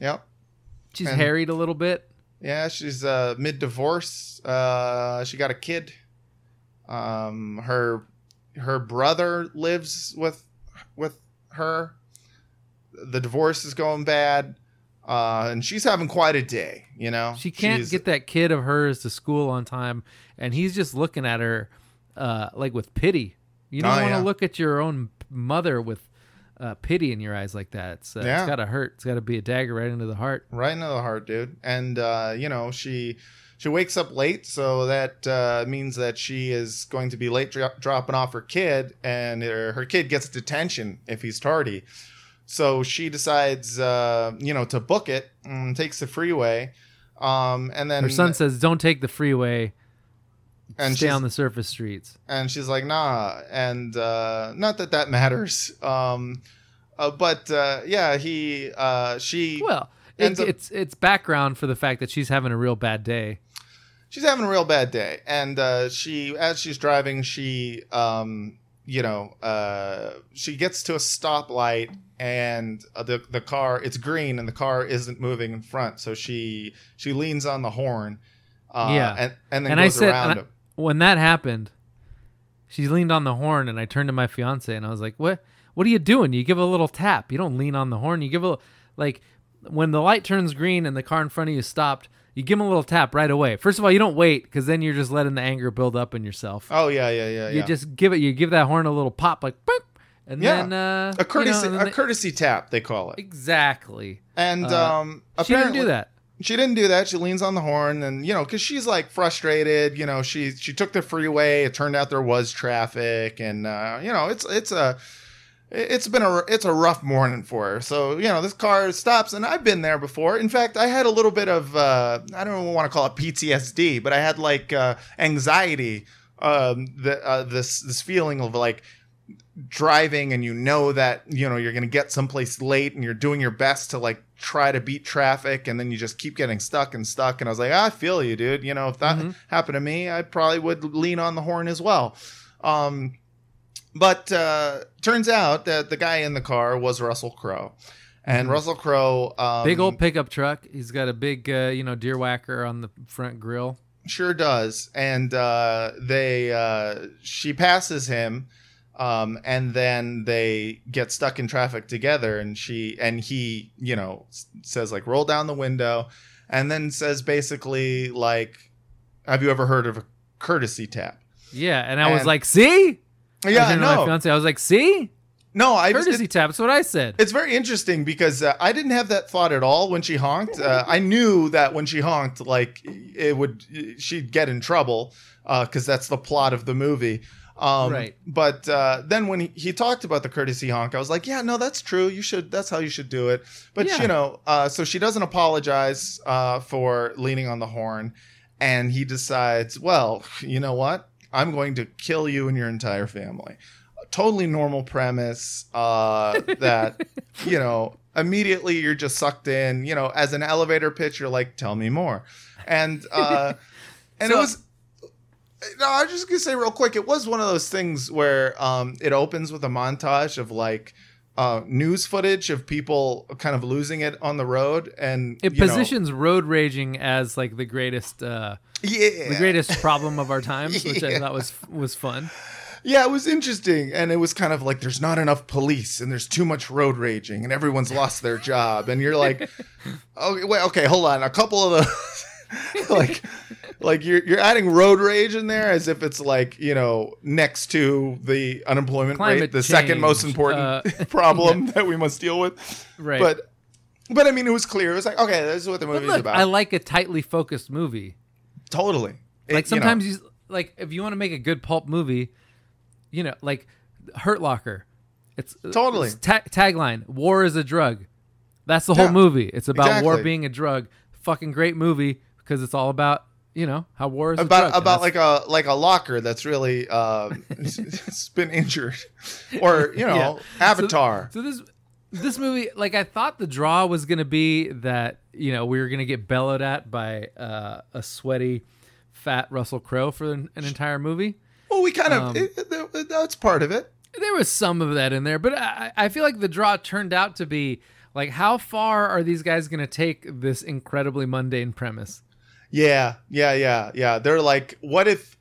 Yep. She's harried a little bit. Yeah, she's mid-divorce. She got a kid. Her brother lives with her. The divorce is going bad, and she's having quite a day. You know, she can't get that kid of hers to school on time, and he's just looking at her like with pity. You don't want to look at your own mother with pity in your eyes like that. It's gotta hurt. It's gotta be a dagger right into the heart. Right into the heart, dude. And you know, she wakes up late, so that means that she is going to be late dropping off her kid, and her kid gets detention if he's tardy. So she decides, you know, to book it and takes the freeway. And then her son says, "Don't take the freeway." And stay on the surface streets. And she's like, nah. And not that that matters. She. Well, it's background for the fact that she's having a real bad day. She's having a real bad day. And as she's driving, she she gets to a stoplight and the car, it's green and the car isn't moving in front. So she leans on the horn. And then goes around him. When that happened, she leaned on the horn and I turned to my fiance and I was like, what are you doing? You give a little tap. You don't lean on the horn. You give a, like, when the light turns green and the car in front of you stopped, you give them a little tap right away. First of all, you don't wait because then you're just letting the anger build up in yourself. Oh, yeah. You just give it. You give that horn a little pop, like, boop. And then a courtesy tap, they call it. Exactly. And she didn't do that. She didn't do that. She leans on the horn and, because she's like frustrated. She took the freeway. It turned out there was traffic. And, it's been a rough morning for her. So, this car stops, and I've been there before. In fact, I had a little bit of, I don't want to call it PTSD, but I had like anxiety, this feeling of like driving and that, you're going to get someplace late and you're doing your best to like try to beat traffic. And then you just keep getting stuck. And I was like, I feel you, dude. If that happened to me, I probably would lean on the horn as well. But turns out that the guy in the car was Russell Crowe. And Russell Crowe... big old pickup truck. He's got a big, deer whacker on the front grill. Sure does. And she passes him, and then they get stuck in traffic together. And he, says, like, roll down the window. And then says basically, like, have you ever heard of a courtesy tap? Yeah, and I was like, see? Yeah, I know. My fiance, I was like, see? No, I courtesy tap. That's what I said. It's very interesting because I didn't have that thought at all when she honked. I knew that when she honked, like she'd get in trouble because that's the plot of the movie. Right. But then when he talked about the courtesy honk, I was like, yeah, no, that's true. You should. That's how you should do it. But so she doesn't apologize for leaning on the horn, and he decides, well, you know what? I'm going to kill you and your entire family. A totally normal premise that, immediately you're just sucked in, as an elevator pitch, you're like, tell me more. And I was just going to say real quick, it was one of those things where it opens with a montage of like news footage of people kind of losing it on the road. And it positions road raging as like the greatest... the greatest problem of our times, which I thought was fun. Yeah, it was interesting. And it was kind of like, there's not enough police and there's too much road raging and everyone's lost their job. And you're like, oh, wait, okay, hold on. A couple of those. like you're adding road rage in there as if it's like, next to the unemployment rate, the second most important problem that we must deal with. Right. But I mean, it was clear. It was like, okay, this is what the movie is about. I like a tightly focused movie. Totally. Like sometimes you like if you want to make a good pulp movie, like Hurt Locker. It's totally tagline. War is a drug. That's the whole movie. It's about war being a drug. Fucking great movie because it's all about how war is about a drug. About like a locker that's really it's been injured or Avatar. So this movie, like I thought the draw was going to be that, we were going to get bellowed at by a sweaty, fat Russell Crowe for an entire movie. Well, we kind of, that's part of it. There was some of that in there, but I feel like the draw turned out to be like, how far are these guys going to take this incredibly mundane premise? Yeah. They're like, what if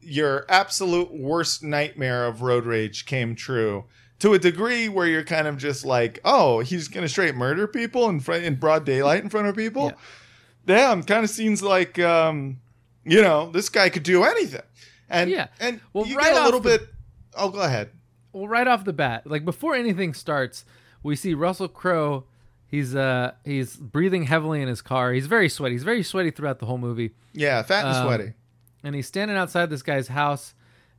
your absolute worst nightmare of road rage came true? To a degree where you're kind of just like, oh, he's going to straight murder people in broad daylight in front of people? Yeah, it kind of seems like, this guy could do anything. And, you right get a little bit... Oh, go ahead. Well, right off the bat, like before anything starts, we see Russell Crowe. He's breathing heavily in his car. He's very sweaty. He's very sweaty throughout the whole movie. Yeah, fat and sweaty. And he's standing outside this guy's house,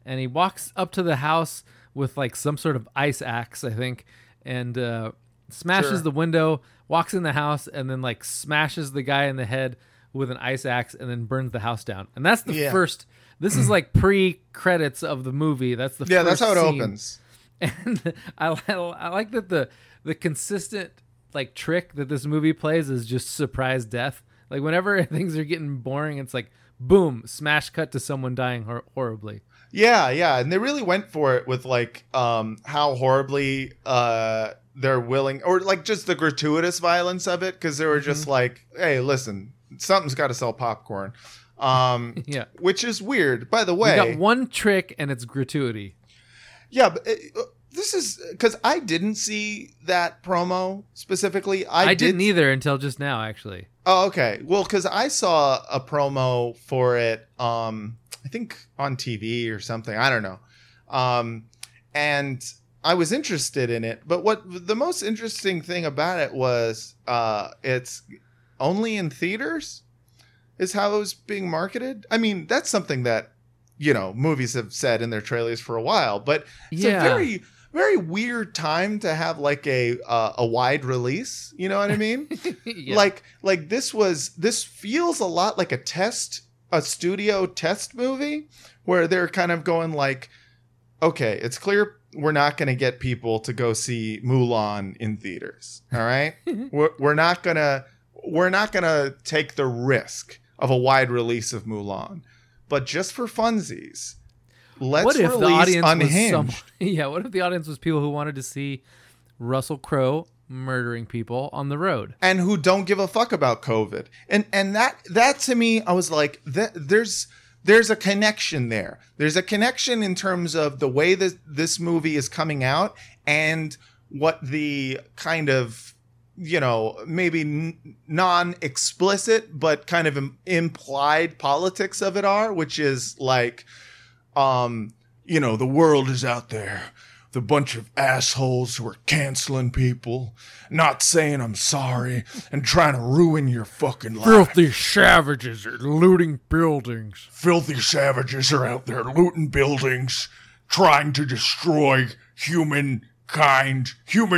and he walks up to the house with like some sort of ice axe, I think, and smashes the window, walks in the house, and then like smashes the guy in the head with an ice axe and then burns the house down. And that's the first, this is like pre-credits of the movie. That's the first that's how it opens. And I like that the consistent like trick that this movie plays is just surprise death. Like whenever things are getting boring, it's like boom, smash cut to someone dying horribly. Yeah. And they really went for it with like how horribly they're willing, or like just the gratuitous violence of it, because they were just like, hey, listen, something's got to sell popcorn. Yeah, which is weird, by the way. You got one trick and it's gratuity. Yeah, but this is because I didn't see that promo specifically. I didn't either until just now, actually. Oh, okay. Well, because I saw a promo for it, I think on TV or something. I don't know. And I was interested in it. But what the most interesting thing about it was it's only in theaters is how it was being marketed. I mean, that's something that, you know, movies have said in their trailers for a while, but it's a very, very weird time to have like a wide release. You know what I mean? Yeah. Like this feels a lot like a studio test movie where they're kind of going like, okay, it's clear we're not going to get people to go see Mulan in theaters. All right. We're not going to take the risk of a wide release of Mulan. But just for funsies, let's release Unhinged. What if the audience was people who wanted to see Russell Crowe murdering people on the road? And who don't give a fuck about COVID. And that to me, I was like, there's a connection there. There's a connection in terms of the way that this movie is coming out and what the kind of, you know, maybe non-explicit, but kind of implied politics of it are, which is like, you know, the world is out there. The bunch of assholes who are canceling people, not saying I'm sorry, and trying to ruin your fucking life. Filthy savages are looting buildings. Filthy savages are out there looting buildings, trying to destroy human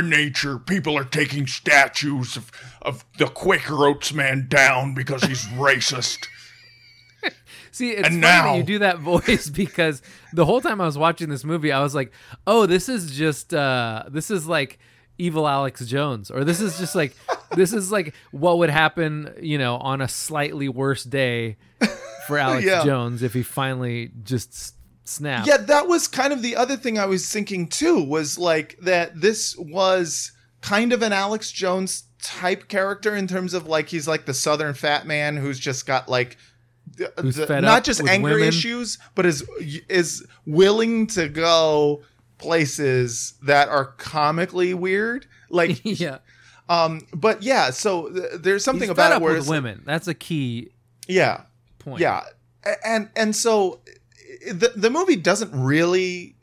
nature. People are taking statues of the Quaker Oats man down because he's racist. See, it's funny that you do that voice, because the whole time I was watching this movie, I was like, oh, this is just, this is like evil Alex Jones, or this is just like, this is like what would happen, you know, on a slightly worse day for Alex Jones if he finally just snap. Yeah, that was kind of the other thing I was thinking too, was like that this was kind of an Alex Jones type character in terms of like he's like the Southern fat man who's just got like not just anger issues, but is willing to go places that are comically weird. Like but yeah, so there's something he's about it where with women. That's a key point. Yeah, and so. The movie doesn't really,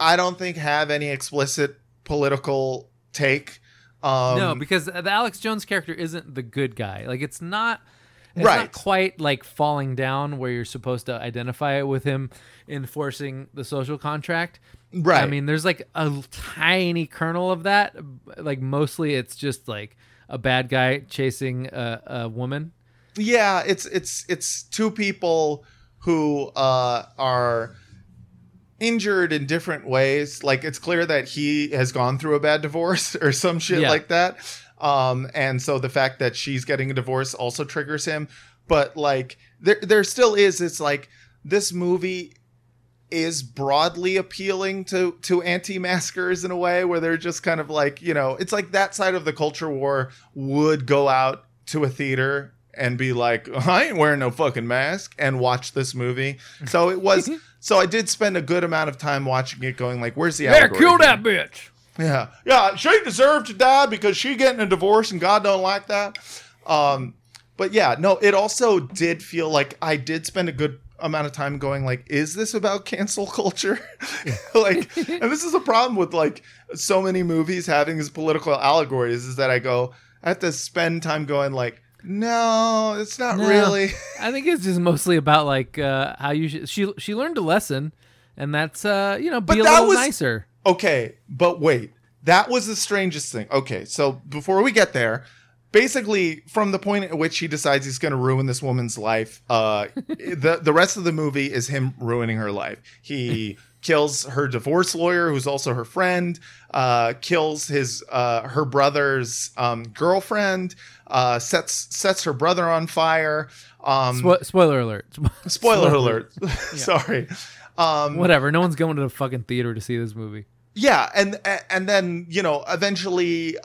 I don't think, have any explicit political take. No, because the Alex Jones character isn't the good guy. Like, it's right. Not quite like Falling Down, where you're supposed to identify with him enforcing the social contract. Right. I mean, there's like a tiny kernel of that. Like, mostly it's just like a bad guy chasing a woman. Yeah, it's two people who are injured in different ways. Like, it's clear that he has gone through a bad divorce or some shit like that. And so the fact that she's getting a divorce also triggers him. But, like, there still is, it's like, this movie is broadly appealing to anti-maskers in a way where they're just kind of like, you know, it's like that side of the culture war would go out to a theater and be like, I ain't wearing no fucking mask, and watch this movie. So it was. So I did spend a good amount of time watching it, going like, "Where's the allegory? Kill that bitch." Yeah. She deserved to die because she getting a divorce, and God don't like that. But yeah, no. It also did feel like I did spend a good amount of time going like, "Is this about cancel culture?" Like, and this is a problem with like so many movies having these political allegories, is that I have to spend time going like, no, it's not really. I think it's just mostly about like how you she learned a lesson, and that's you know, be a little nicer. Okay, but wait, that was the strangest thing. Okay, so before we get there, basically from the point at which he decides he's going to ruin this woman's life, the rest of the movie is him ruining her life. He kills her divorce lawyer, who's also her friend, kills his her brother's girlfriend, sets her brother on fire. Spoiler alert. Spoiler alert. Sorry. Whatever. No one's going to the fucking theater to see this movie. Yeah, and then, you know, eventually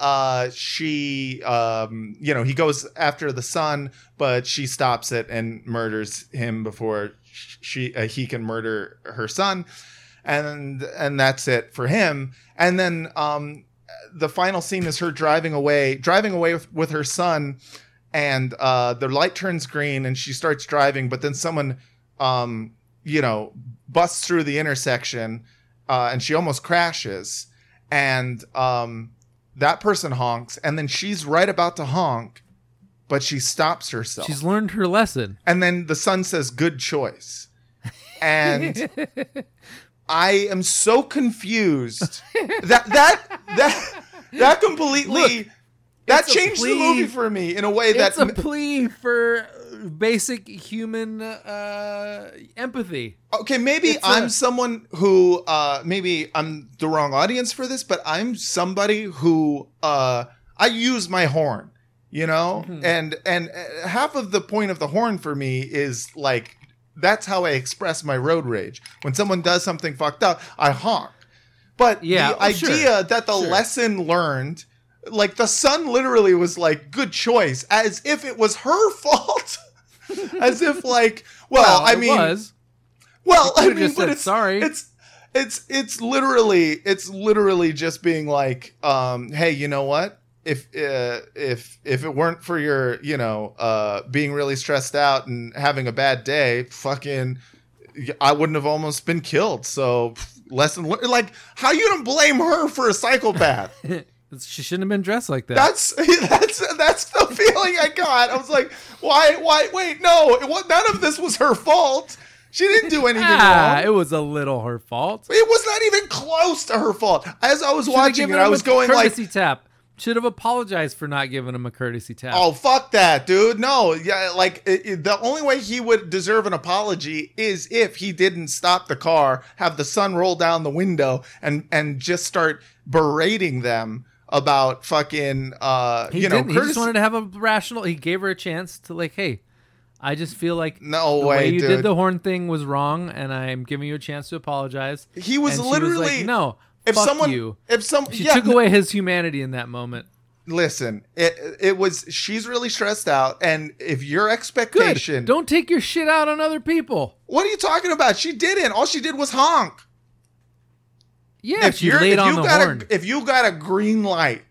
she, you know, he goes after the son, but she stops it and murders him before he can murder her son. And that's it for him. And then the final scene is her driving away with her son, and the light turns green and she starts driving. But then someone, you know, busts through the intersection. And she almost crashes, and that person honks, and then she's right about to honk, but she stops herself. She's learned her lesson. And then the son says, "Good choice." And I am so confused that completely that changed the movie for me in a way that's a plea for basic human empathy. Okay, maybe I'm someone who maybe I'm the wrong audience for this, but I'm somebody who I use my horn, you know, mm-hmm. and half of the point of the horn for me is like, that's how I express my road rage. When someone does something fucked up, I honk. But the idea that the lesson learned, like the son literally was like, "Good choice," as if it was her fault. As if, like, it's literally just being like, "Hey, you know what? If it weren't for your, you know, being really stressed out and having a bad day, fucking, I wouldn't have almost been killed." So, lesson learned. Like, how you don't blame her for a psychopath? She shouldn't have been dressed like that. That's the feeling I got. I was like, why? Wait, no, none of this was her fault. She didn't do anything wrong. It was a little her fault. It was not even close to her fault. As I was watching it, I was going like, courtesy tap. Should have apologized for not giving him a courtesy tap. Oh, fuck that, dude. No, yeah, like the only way he would deserve an apology is if he didn't stop the car, have the sun roll down the window, and just start berating them about fucking, he just wanted to have a rational. He gave her a chance to, like, "Hey, I just feel like the way you did the horn thing was wrong, and I'm giving you a chance to apologize." He was like, "No, she took away his humanity in that moment." Listen, she's really stressed out, and if your expectation, don't take your shit out on other people. What are you talking about? She didn't. All she did was honk. Yeah, if you got a green light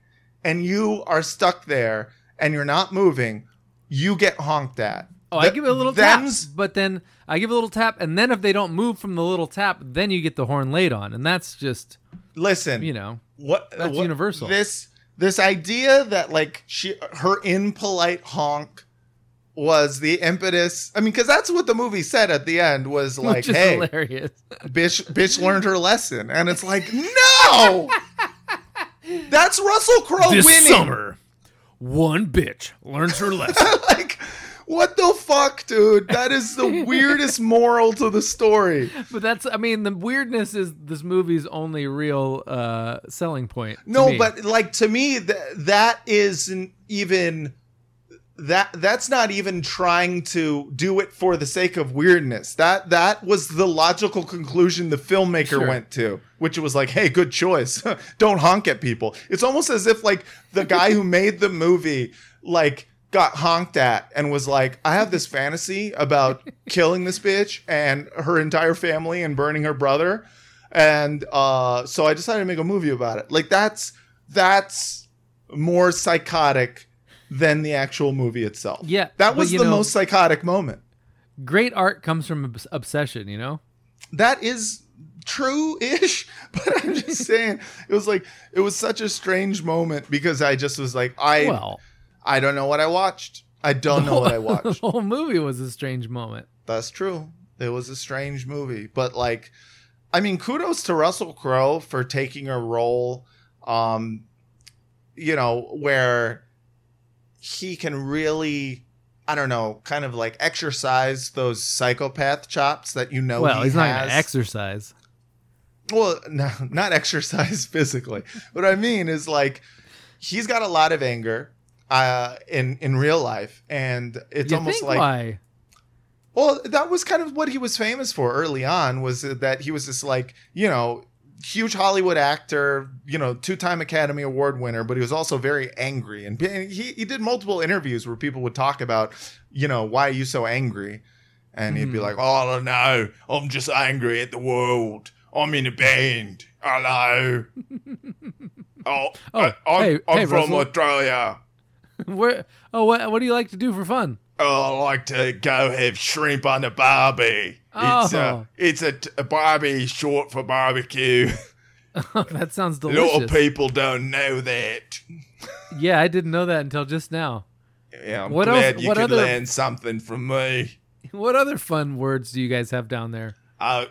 and you are stuck there and you're not moving, you get honked at. Oh, I give it a little tap, but then I give a little tap, and then if they don't move from the little tap, then you get the horn laid on, and that's just universal. This idea that, like, her impolite honk was the impetus. I mean, because that's what the movie said at the end was like, "Hey, hilarious. bitch learned her lesson," and it's like, no, that's Russell Crowe winning. This summer, one bitch learns her lesson. Like, what the fuck, dude? That is the weirdest moral to the story. But the weirdness is this movie's only real selling point. No, but like, to me, that isn't even. That's not even trying to do it for the sake of weirdness. That was the logical conclusion the filmmaker went to, which was like, "Hey, good choice. Don't honk at people." It's almost as if, like, the guy who made the movie, like, got honked at and was like, "I have this fantasy about killing this bitch and her entire family and burning her brother. And so I decided to make a movie about it." Like, that's more psychotic than the actual movie itself. Yeah. That was the most psychotic moment. Great art comes from obsession, you know? That is true-ish, but I'm just saying, it was such a strange moment because I just was like, I don't know what I watched. The whole movie was a strange moment. That's true. It was a strange movie. But, like, I mean, kudos to Russell Crowe for taking a role, you know, where he can really, I don't know, kind of like exercise those psychopath chops that, you know, he has. Well, he's not going to exercise. Well, no, not exercise physically. What I mean is, like, he's got a lot of anger in real life, and it's almost like why? Well, that was kind of what he was famous for early on, was that he was this, like, you know, huge Hollywood actor, you know, two-time Academy Award winner, but he was also very angry. And he did multiple interviews where people would talk about, you know, why are you so angry? And he'd be like, oh, I don't know. I'm just angry at the world. I'm in a band. Hello. I'm from Russell. Australia. Where? Oh, what do you like to do for fun? Oh, I like to go have shrimp on a barbie. Oh. It's a barbie short for barbecue. Oh, that sounds delicious. A lot of people don't know that. Yeah, I didn't know that until just now. Yeah, I'm glad you could learn something from me. What other fun words do you guys have down there?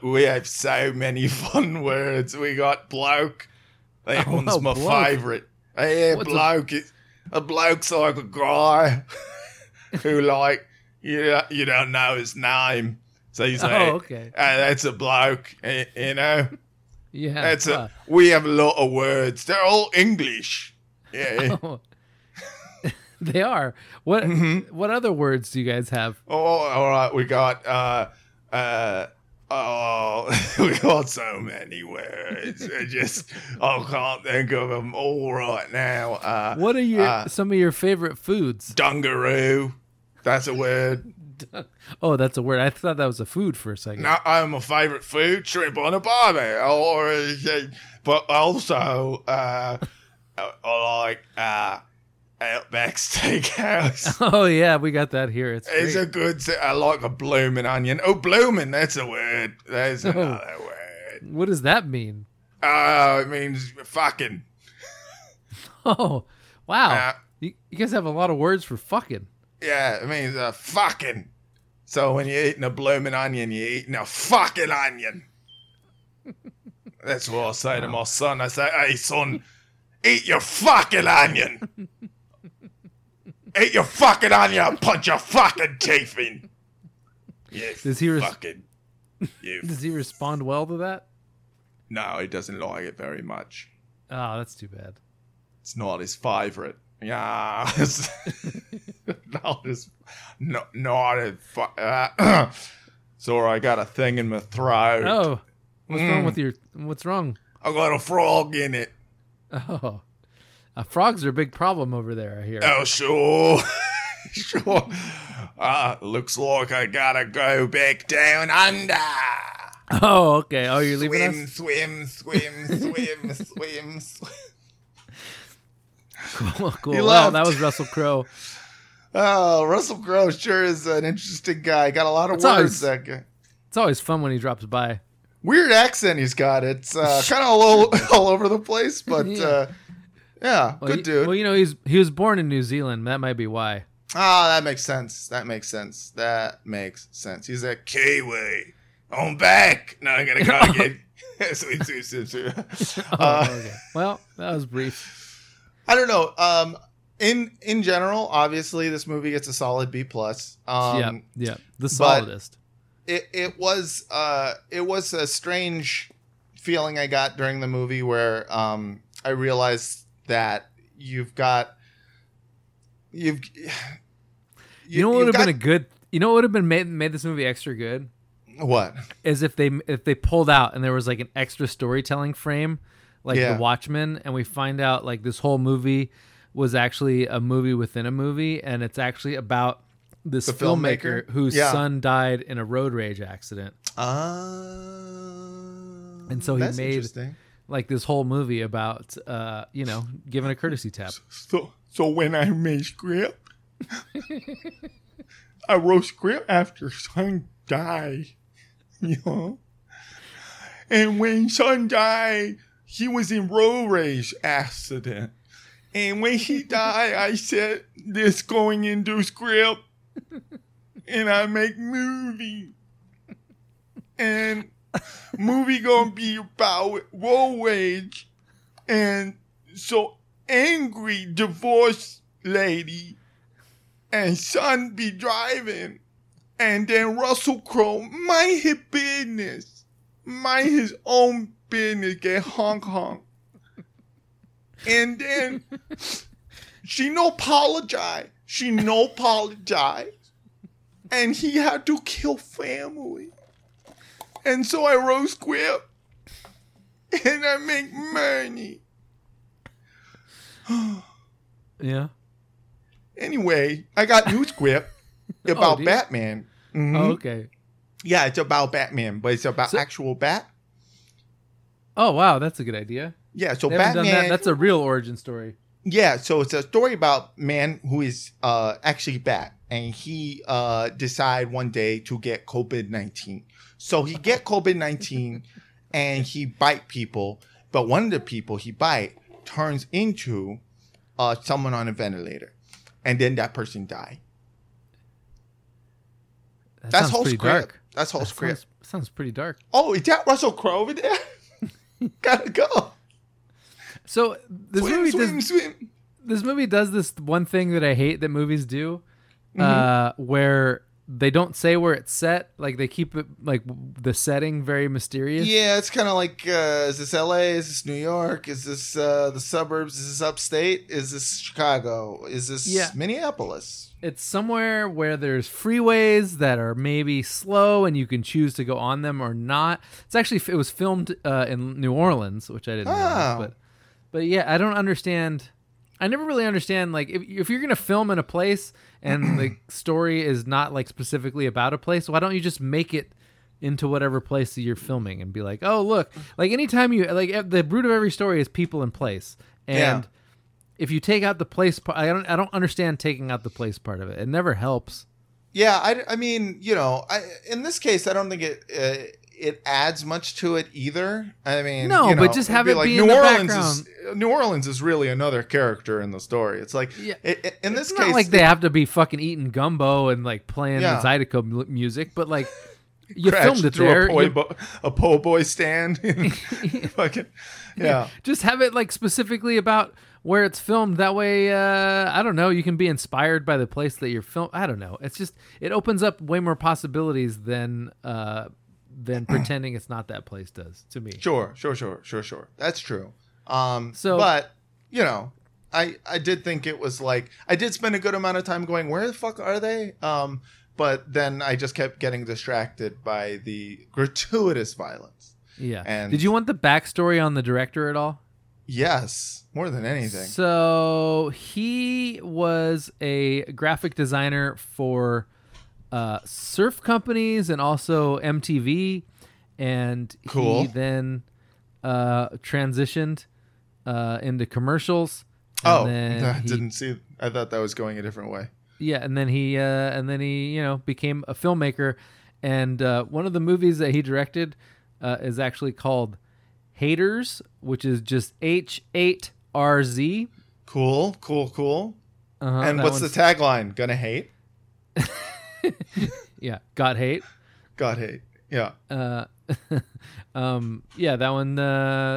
We have so many fun words. We got bloke. That one's my favorite. Yeah, what's bloke. A bloke's like a guy who, like, you don't know his name. So you say, that's a bloke, you know? Yeah. We have a lot of words. They're all English. Yeah. Oh. They are. What other words do you guys have? Oh, all right. We got we got so many words. I can't think of them all right now. What are your some of your favorite foods? Dungaroo. That's a word. Oh, that's a word. I thought that was a food for a second. No, my favorite food, shrimp on a barbie. But also, Outback Steakhouse. Oh, yeah, we got that here. It's a good... I like a bloomin' onion. Oh, bloomin', that's a word. That's another word. What does that mean? Oh, it means fucking. Oh, wow. You guys have a lot of words for fucking. Yeah, it means fucking. So when you're eating a bloomin' onion, you're eating a fucking onion. That's what I say to my son. I say, hey, son, eat your fucking onion. Eat your fucking onion and punch your fucking teeth in. Does he respond well to that? No, he doesn't like it very much. Oh, that's too bad. It's not his favorite. Yeah. Sorry, I got a thing in my throat. Oh. What's wrong? I got a frog in it. Oh. Frogs are a big problem over there, I hear. Oh, sure. Sure. Looks like I gotta go back down under. Oh, okay. Oh, you're leaving us? Swim. Cool. Wow, that was Russell Crowe. Oh, Russell Crowe sure is an interesting guy. Got a lot of words, that guy. It's always fun when he drops by. Weird accent he's got. It's kind of all over the place, but... Yeah. Yeah, well, good dude. Well, you know, he was born in New Zealand. That might be why. Ah, that makes sense. He's a Kiwi. I'm back. No, I'm gonna go again. Okay. Well, that was brief. I don't know. In general, obviously, this movie gets a solid B+. Yeah, the solidest. It was a strange feeling I got during the movie where I realized that what would have made this movie extra good? What? Is if they pulled out and there was like an extra storytelling frame, like The Watchmen, and we find out like this whole movie was actually a movie within a movie, and it's actually about this filmmaker whose son died in a road rage accident. And so he made like this whole movie about, you know, giving a courtesy tap. So when I made script, I wrote script after son died, you know. And when son died, he was in road rage accident. And when he died, I said this going into script, and I make movie. And movie gonna be about road rage, and so angry divorced lady and son be driving, and then Russell Crowe mind his business, mind his own business at Hong Kong. And then she no apologize. She no apologize. And he had to kill family. And so I wrote script. And I make money. Yeah. Anyway, I got new script about Batman. Mm-hmm. Oh, okay. Yeah, it's about Batman, but it's about actual Bat. Oh, wow. That's a good idea. Yeah, so Batman... That's a real origin story. Yeah, so it's a story about man who is actually Bat. And he decide one day to get COVID-19. So he get COVID-19 and he bite people. But one of the people he bite turns into someone on a ventilator. And then that person die. That's whole script. Dark. That's whole script. Sounds pretty dark. Oh, is that Russell Crowe over there? Gotta go. So this movie This movie does this one thing that I hate that movies do, mm-hmm. Where they don't say where it's set. Like they keep it like the setting very mysterious. Yeah, it's kind of like is this L.A.? Is this New York? Is this the suburbs? Is this upstate? Is this Chicago? Is this Minneapolis? It's somewhere where there's freeways that are maybe slow and you can choose to go on them or not. It's actually, it was filmed in New Orleans, which I didn't know. But yeah, I don't understand. I never really understand, like, if you're going to film in a place and the story is not, like, specifically about a place, why don't you just make it into whatever place that you're filming and be like, oh, look, like, anytime you, like, the root of every story is people and place. And if you take out the place part, I don't understand taking out the place part of it. It never helps. Yeah, I mean, you know, in this case, I don't think it adds much to it either. I mean, no, you know, but just have it be in the background. New Orleans is really another character in the story. It's like in this case, it's not like they have to be fucking eating gumbo and like playing Zydeco music, but like. You filmed it there. A po' boy stand. Fucking, just have it like specifically about where it's filmed. That way, I don't know. You can be inspired by the place that you're filmed. I don't know. It's just it opens up way more possibilities than pretending it's not that place does to me. Sure. That's true. But you know, I did think it was like I did spend a good amount of time going, where the fuck are they? But then I just kept getting distracted by the gratuitous violence. Yeah. And did you want the backstory on the director at all? Yes, more than anything. So he was a graphic designer for surf companies and also MTV. And he then transitioned into commercials. I thought that was going a different way. Yeah, and then he you know, became a filmmaker, and one of the movies that he directed is actually called Haters, which is just H8RZ. Cool. Uh-huh, and what's the tagline? Gonna hate? Yeah, got hate. Yeah. Yeah, that one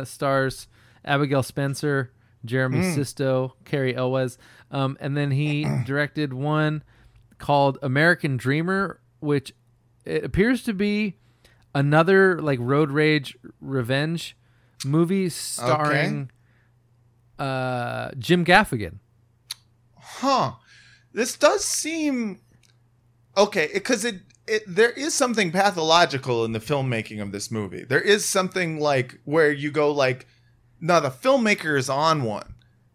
stars Abigail Spencer, Jeremy Sisto, Carrie Elwes. And then he directed one called American Dreamer, which it appears to be another like road rage revenge movie starring Jim Gaffigan. Huh. This does seem okay because there is something pathological in the filmmaking of this movie. There is something like where you go like, no, the filmmaker is on one.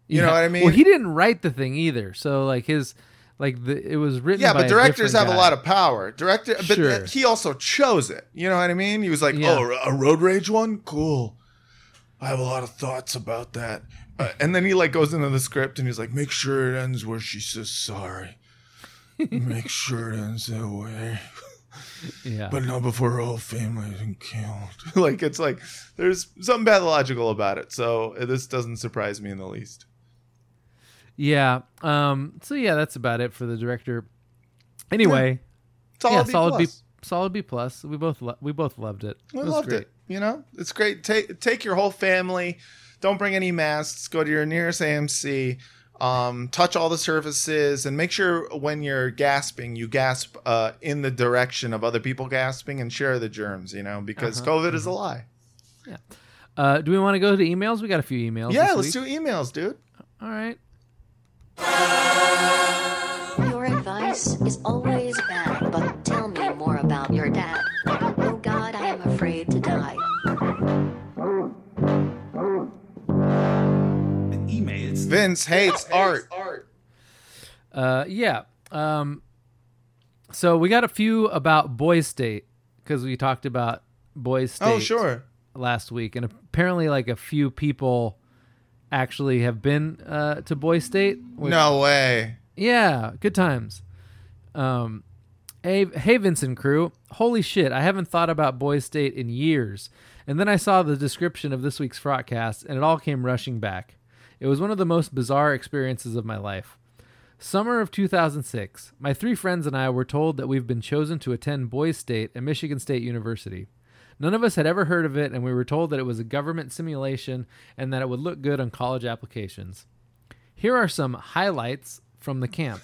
You know what I mean? Well, he didn't write the thing either. So like it was written. Yeah, but directors have a lot of power. But he also chose it. You know what I mean? He was like, a road rage one? Cool. I have a lot of thoughts about that. And then he like goes into the script and he's like, make sure it ends where she says sorry. Make sure it ends that way. Yeah. But not before her whole family is killed. Like it's like there's something pathological about it. So this doesn't surprise me in the least. Yeah. So yeah, that's about it for the director. Anyway, solid B plus. We both loved it. We loved it. You know, it's great. Take your whole family. Don't bring any masks. Go to your nearest AMC. Touch all the surfaces and make sure when you're gasping, you gasp in the direction of other people gasping and share the germs, you know, because COVID is a lie. Yeah. Do we want to go to emails? We got a few emails. Yeah, let's do emails, dude. All right. Your advice is always bad, but tell me more about your dad. Oh God, I am afraid to die. Vince hates art. Yeah. So we got a few about Boys State because we talked about Boys State. Oh, sure. Last week, and apparently, like a few people actually have been to Boys State. Which, no way. Yeah, good times. Hey, Vince and crew. Holy shit! I haven't thought about Boys State in years, and then I saw the description of this week's broadcast, and it all came rushing back. It was one of the most bizarre experiences of my life. Summer of 2006, my three friends and I were told that we've been chosen to attend Boys State at Michigan State University. None of us had ever heard of it, and we were told that it was a government simulation and that it would look good on college applications. Here are some highlights from the camp.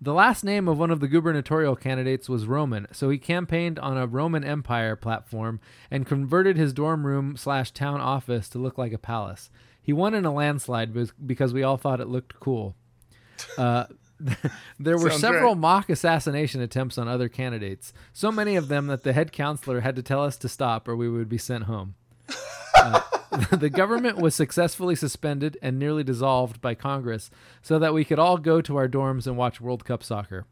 The last name of one of the gubernatorial candidates was Roman, so he campaigned on a Roman Empire platform and converted his dorm room / town office to look like a palace. He won in a landslide because we all thought it looked cool. There were several mock assassination attempts on other candidates, so many of them that the head counselor had to tell us to stop or we would be sent home. The government was successfully suspended and nearly dissolved by Congress so that we could all go to our dorms and watch World Cup soccer.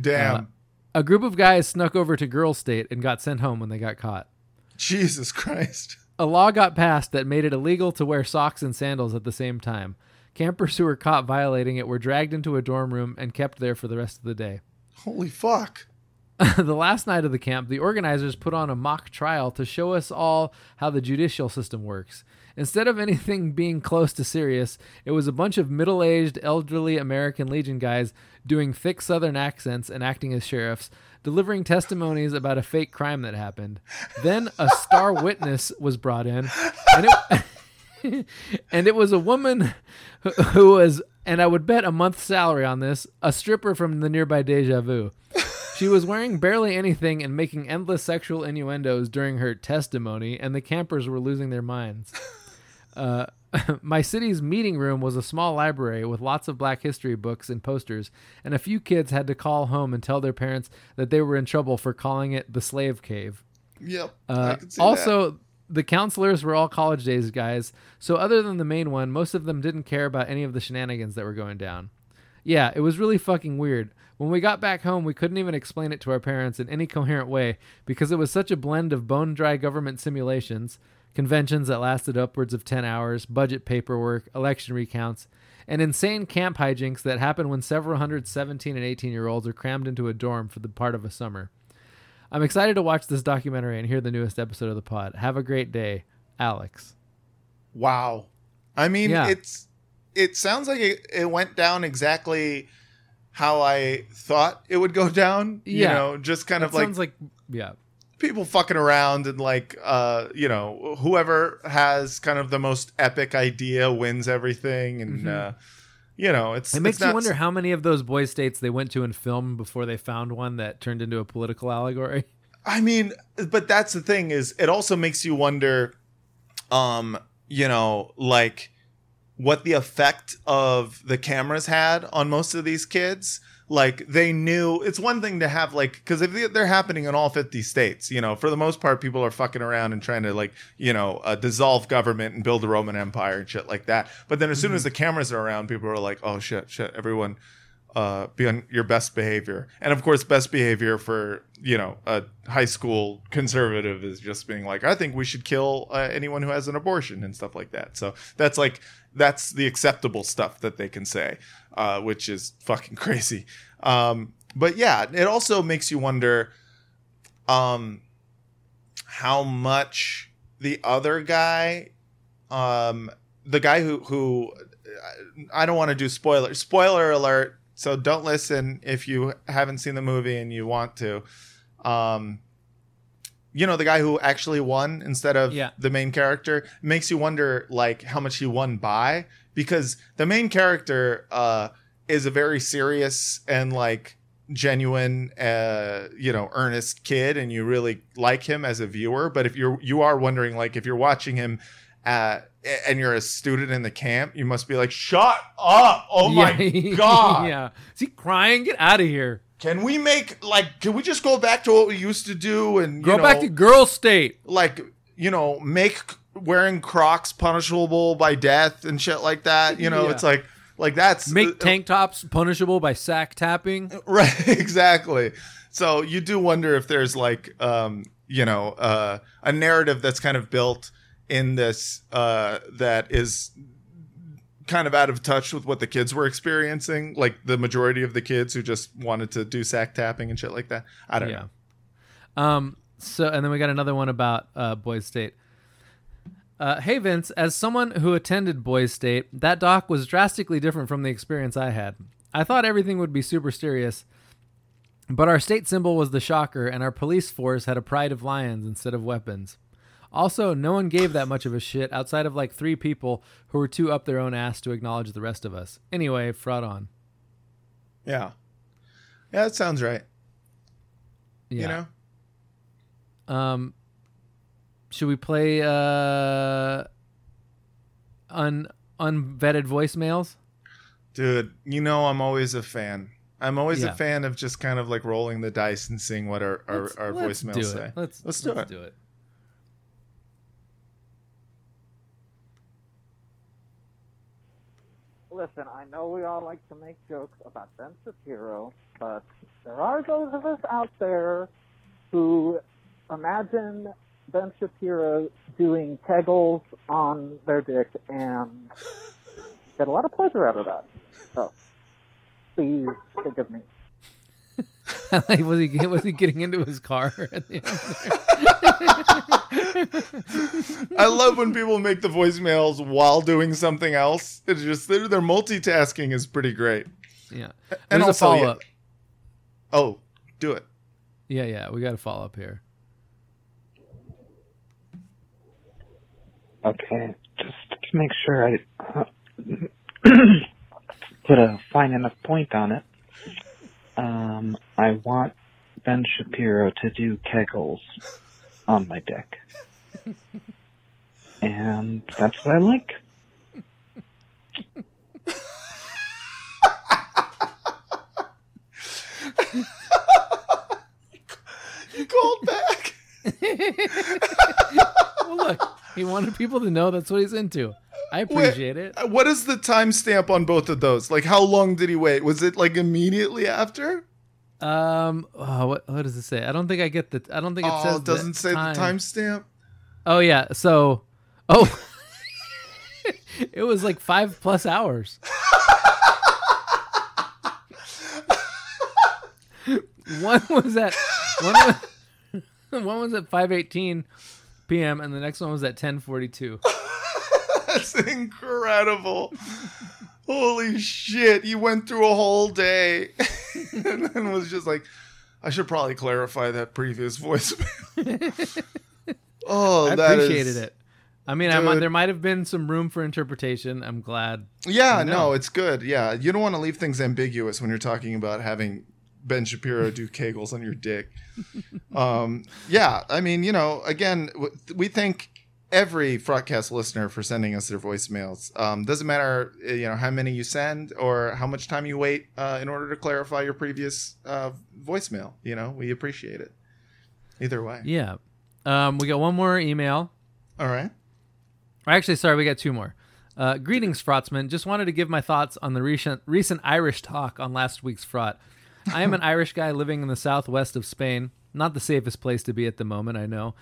Damn. A group of guys snuck over to Girl State and got sent home when they got caught. Jesus Christ. A law got passed that made it illegal to wear socks and sandals at the same time. Campers who were caught violating it were dragged into a dorm room and kept there for the rest of the day. Holy fuck. The last night of the camp, the organizers put on a mock trial to show us all how the judicial system works. Instead of anything being close to serious, it was a bunch of middle-aged, elderly American Legion guys doing thick Southern accents and acting as sheriffs, delivering testimonies about a fake crime that happened. Then a star witness was brought in, and it was a woman who was, and I would bet a month's salary on this, a stripper from the nearby Deja Vu. She was wearing barely anything and making endless sexual innuendos during her testimony, and the campers were losing their minds. My city's meeting room was a small library with lots of Black history books and posters, and a few kids had to call home and tell their parents that they were in trouble for calling it the slave cave. Yep. I can see also, that. The counselors were all college days guys, so other than the main one, most of them didn't care about any of the shenanigans that were going down. Yeah, it was really fucking weird. When we got back home, we couldn't even explain it to our parents in any coherent way because it was such a blend of bone-dry government simulations, conventions that lasted upwards of 10 hours, budget paperwork, election recounts, and insane camp hijinks that happen when several hundred 17 and 18-year-olds are crammed into a dorm for the part of a summer. I'm excited to watch this documentary and hear the newest episode of the pod. Have a great day, Alex. Wow. I mean, yeah. It sounds like it went down exactly how I thought it would go down. Yeah. You know, just kind of like, sounds like, yeah, people fucking around and like, you know, whoever has kind of the most epic idea wins everything. And, you know, it makes you wonder how many of those Boys States they went to and filmed before they found one that turned into a political allegory. I mean, but that's the thing is, it also makes you wonder, you know, like what the effect of the cameras had on most of these kids. Like they knew it's one thing to have like, because if they're happening in all 50 states, you know, for the most part, people are fucking around and trying to like, you know, dissolve government and build a Roman Empire and shit like that. But then as soon as the cameras are around, people are like, oh, shit, everyone be on your best behavior. And of course, best behavior for, you know, a high school conservative is just being like, I think we should kill anyone who has an abortion and stuff like that. So that's like, that's the acceptable stuff that they can say. Which is fucking crazy. But yeah, it also makes you wonder how much the other guy, the guy who I don't want to do spoilers. Spoiler alert. So don't listen if you haven't seen the movie and you want to. You know, the guy who actually won instead of the main character, makes you wonder like how much he won by. Because the main character is a very serious and like genuine, earnest kid, and you really like him as a viewer. But if you are wondering, like, if you're watching him and you're a student in the camp, you must be like, shut up. Oh, my God. Yeah. Is he crying? Get out of here. Can we just go back to what we used to do and go back to Girl State? Like, make wearing Crocs punishable by death and shit like that. It's like that's make tank tops punishable by sack tapping. Right. Exactly. So you do wonder if there's like, a narrative that's kind of built in this that is kind of out of touch with what the kids were experiencing, like the majority of the kids who just wanted to do sack tapping and shit like that. I don't know. So, and then we got another one about Boys State. Hey, Vince, as someone who attended Boys State, that doc was drastically different from the experience I had. I thought everything would be super serious, but our state symbol was the shocker, and our police force had a pride of lions instead of weapons. Also, no one gave that much of a shit outside of like three people who were too up their own ass to acknowledge the rest of us. Anyway, fraud on. Yeah. Yeah, that sounds right. Yeah. Should we play unvetted voicemails? Dude, I'm always a fan. I'm always a fan of just kind of like rolling the dice and seeing what our voicemails say. Let's do it. Listen, I know we all like to make jokes about Ben Shapiro, but there are those of us out there who imagine Ben Shapiro doing kegels on their dick and get a lot of pleasure out of that. So please think of me. Like, was he getting into his car at the end? I love when people make the voicemails while doing something else. It's just their multitasking is pretty great. Yeah. And there's a follow up. Oh, do it. Yeah. We got a follow up here. Okay, just to make sure I put a fine enough point on it. I want Ben Shapiro to do kegels on my dick. And that's what I like. You called back. Well, look, he wanted people to know that's what he's into. I appreciate it. What is the timestamp on both of those? Like, how long did he wait? Was it like immediately after? What does it say? I don't think I get the. I don't think it says. Oh, it doesn't say the timestamp. Oh yeah. So, it was like 5+ hours. 5:18 p.m. and the next one was at 10:42. That's incredible. Holy shit. You went through a whole day and then was just like, I should probably clarify that previous voicemail. Oh, I appreciated it. I mean, there might have been some room for interpretation. I'm glad. Yeah, no, it's good. Yeah. You don't want to leave things ambiguous when you're talking about having Ben Shapiro do kegels on your dick. Yeah. I mean, again, we think every Frogcast listener for sending us their voicemails. Doesn't matter, how many you send or how much time you wait in order to clarify your previous voicemail. We appreciate it either way. Yeah. We got one more email. All right. Actually, sorry, we got two more. Greetings, Frotsman. Just wanted to give my thoughts on the recent Irish talk on last week's Frot. I am an Irish guy living in the southwest of Spain. Not the safest place to be at the moment, I know.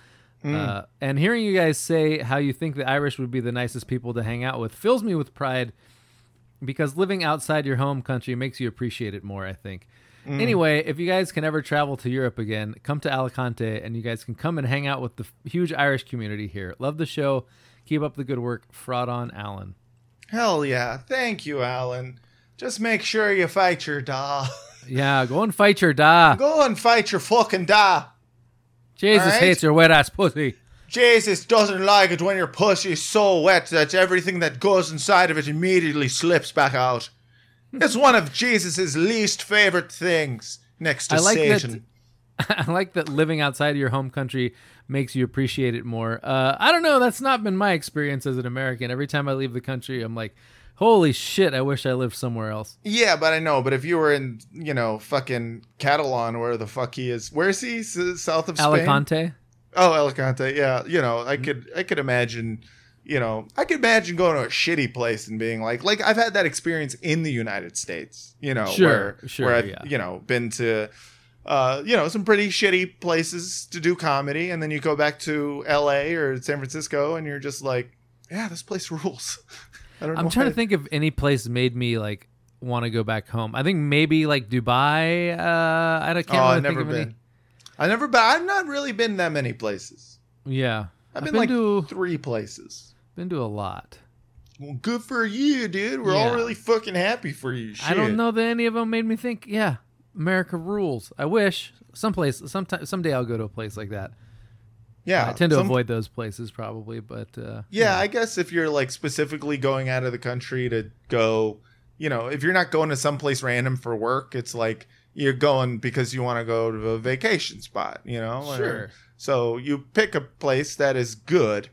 And hearing you guys say how you think the Irish would be the nicest people to hang out with fills me with pride, because living outside your home country makes you appreciate it more, I think. Anyway, if you guys can ever travel to Europe again, come to Alicante and you guys can come and hang out with the huge Irish community here. Love the show. Keep up the good work. Fraud on, Alan. Hell yeah. Thank you, Alan. Just make sure you fight your da. Yeah, go and fight your da. Go and fight your fucking da. Jesus hates your wet-ass pussy. Jesus doesn't like it when your pussy is so wet that everything that goes inside of it immediately slips back out. It's one of Jesus' least favorite things. next to Satan. I like that living outside of your home country makes you appreciate it more. I don't know. That's not been my experience as an American. Every time I leave the country, I'm like, holy shit, I wish I lived somewhere else. Yeah, but I know. But if you were in, you know, fucking Catalan, where the fuck he is. Where is he? South of Spain? Alicante. Oh, Alicante. Yeah. You know, I could imagine, you know, I could imagine going to a shitty place and being like I've had that experience in the United States, you know, where I've, you know, been to, you know, some pretty shitty places to do comedy. And then you go back to LA or San Francisco and you're just like, yeah, this place rules. I'm trying to think if any place made me like want to go back home. I think maybe like Dubai. I can't really think of any. I've not really been that many places. Yeah, I've been to 3 places. Been to a lot. Well, good for you, dude. We're all really fucking happy for you. Shit. I don't know that any of them made me think, yeah, America rules. I wish someday I'll go to a place like that. Yeah, I tend to avoid those places probably, but yeah, I guess if you're like specifically going out of the country to go, you know, if you're not going to someplace random for work, it's like you're going because you want to go to a vacation spot, you know? Sure. So you pick a place that is good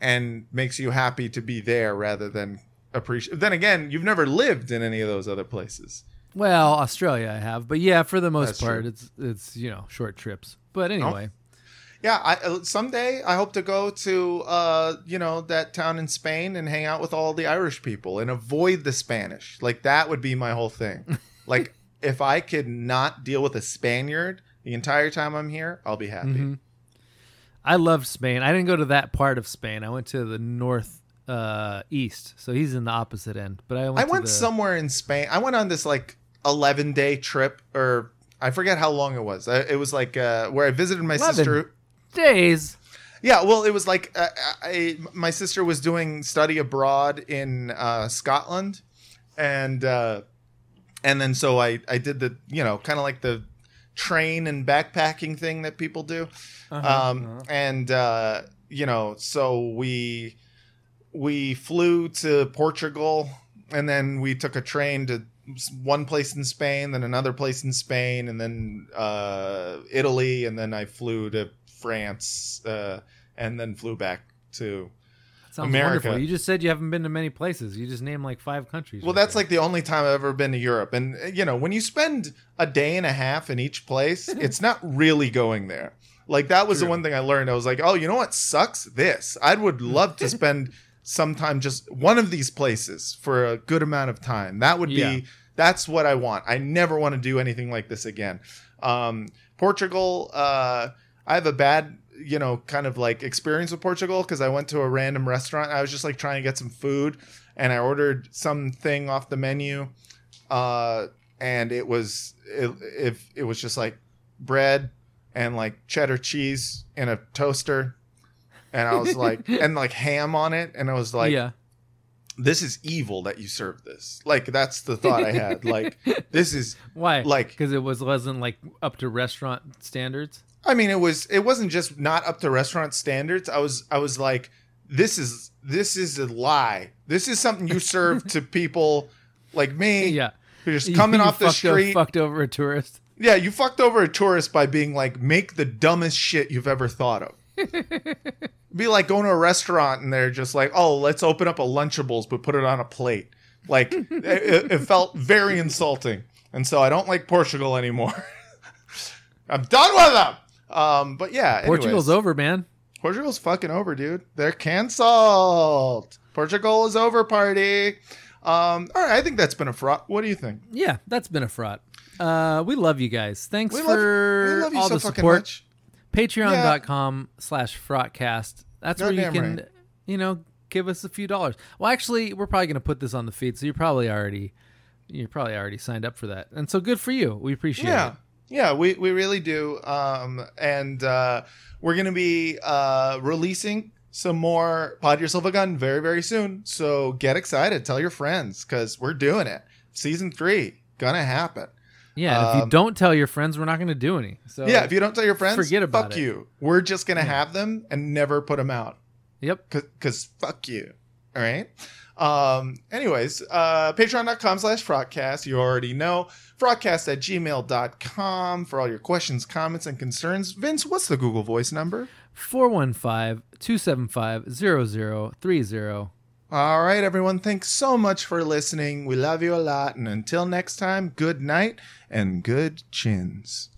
and makes you happy to be there rather than appreciate. Then again, you've never lived in any of those other places. Well, Australia I have, but yeah, for the most part, it's you know, short trips. But anyway. Oh. Yeah, someday I hope to go to, you know, that town in Spain and hang out with all the Irish people and avoid the Spanish. Like, that would be my whole thing. Like, if I could not deal with a Spaniard the entire time I'm here, I'll be happy. Mm-hmm. I loved Spain. I didn't go to that part of Spain. I went to the north east, so he's in the opposite end. But I went somewhere in Spain. I went on this, like, 11-day trip, or I forget how long it was. It was, like, where I visited my sister... days. Yeah, well, it was like my sister was doing study abroad in Scotland, and then so I did the, you know, kind of like the train and backpacking thing that people do. And you know, so we flew to Portugal, and then we took a train to one place in Spain, then another place in Spain, and then Italy, and then I flew to France, and then flew back to America. Wonderful. You just said you haven't been to many places. You just named like 5 countries. Well, that's like the only time I've ever been to Europe. And, you know, when you spend a day and a half in each place, it's not really going there. Like, that was the one thing I learned. I was like, oh, you know what sucks? This. I would love to spend some time just one of these places for a good amount of time. That would be, that's what I want. I never want to do anything like this again. Portugal, I have a bad, you know, kind of like experience with Portugal because I went to a random restaurant. I was just like trying to get some food, and I ordered something off the menu, and it was just like bread and like cheddar cheese in a toaster, and I was like and like ham on it, and I was like, this is evil that you served this. Like, that's the thought I had. Like, this is why, like, because it wasn't like up to restaurant standards. I mean, it wasn't just not up to restaurant standards. I was like, this is a lie. This is something you serve to people like me. Yeah. Who just coming off the street. You fucked over a tourist. Yeah, you fucked over a tourist by being like, make the dumbest shit you've ever thought of. Be like going to a restaurant and they're just like, oh, let's open up a Lunchables but put it on a plate. Like, it felt very insulting. And so I don't like Portugal anymore. I'm done with them. But yeah, anyways. Portugal's over, man. Portugal's fucking over, dude. They're canceled. Portugal is over, party. All right, I think that's been a fraud. What do you think? Yeah, that's been a fraud. We love you guys. Thanks for all the support. Patreon.com/fraudcast. That's where you can, you know, give us a few dollars. Well, actually, we're probably going to put this on the feed, so you're probably already signed up for that. And so good for you. We appreciate it. Yeah, we really do. And we're going to be releasing some more Pod Yourself a Gun very, very soon. So get excited. Tell your friends because we're doing it. Season 3, going to happen. Yeah, and if you don't tell your friends, we're not going to do any. So yeah, if you don't tell your friends, forget about it. Fuck you. We're just going to have them and never put them out. Yep. Because fuck you. All right. Anyways, patreon.com/frogcast. You already know. frogcast@gmail.com for all your questions, comments, and concerns. Vince, what's the Google Voice number? 415-275-0030. All right, everyone. Thanks so much for listening. We love you a lot. And until next time, good night and good chins.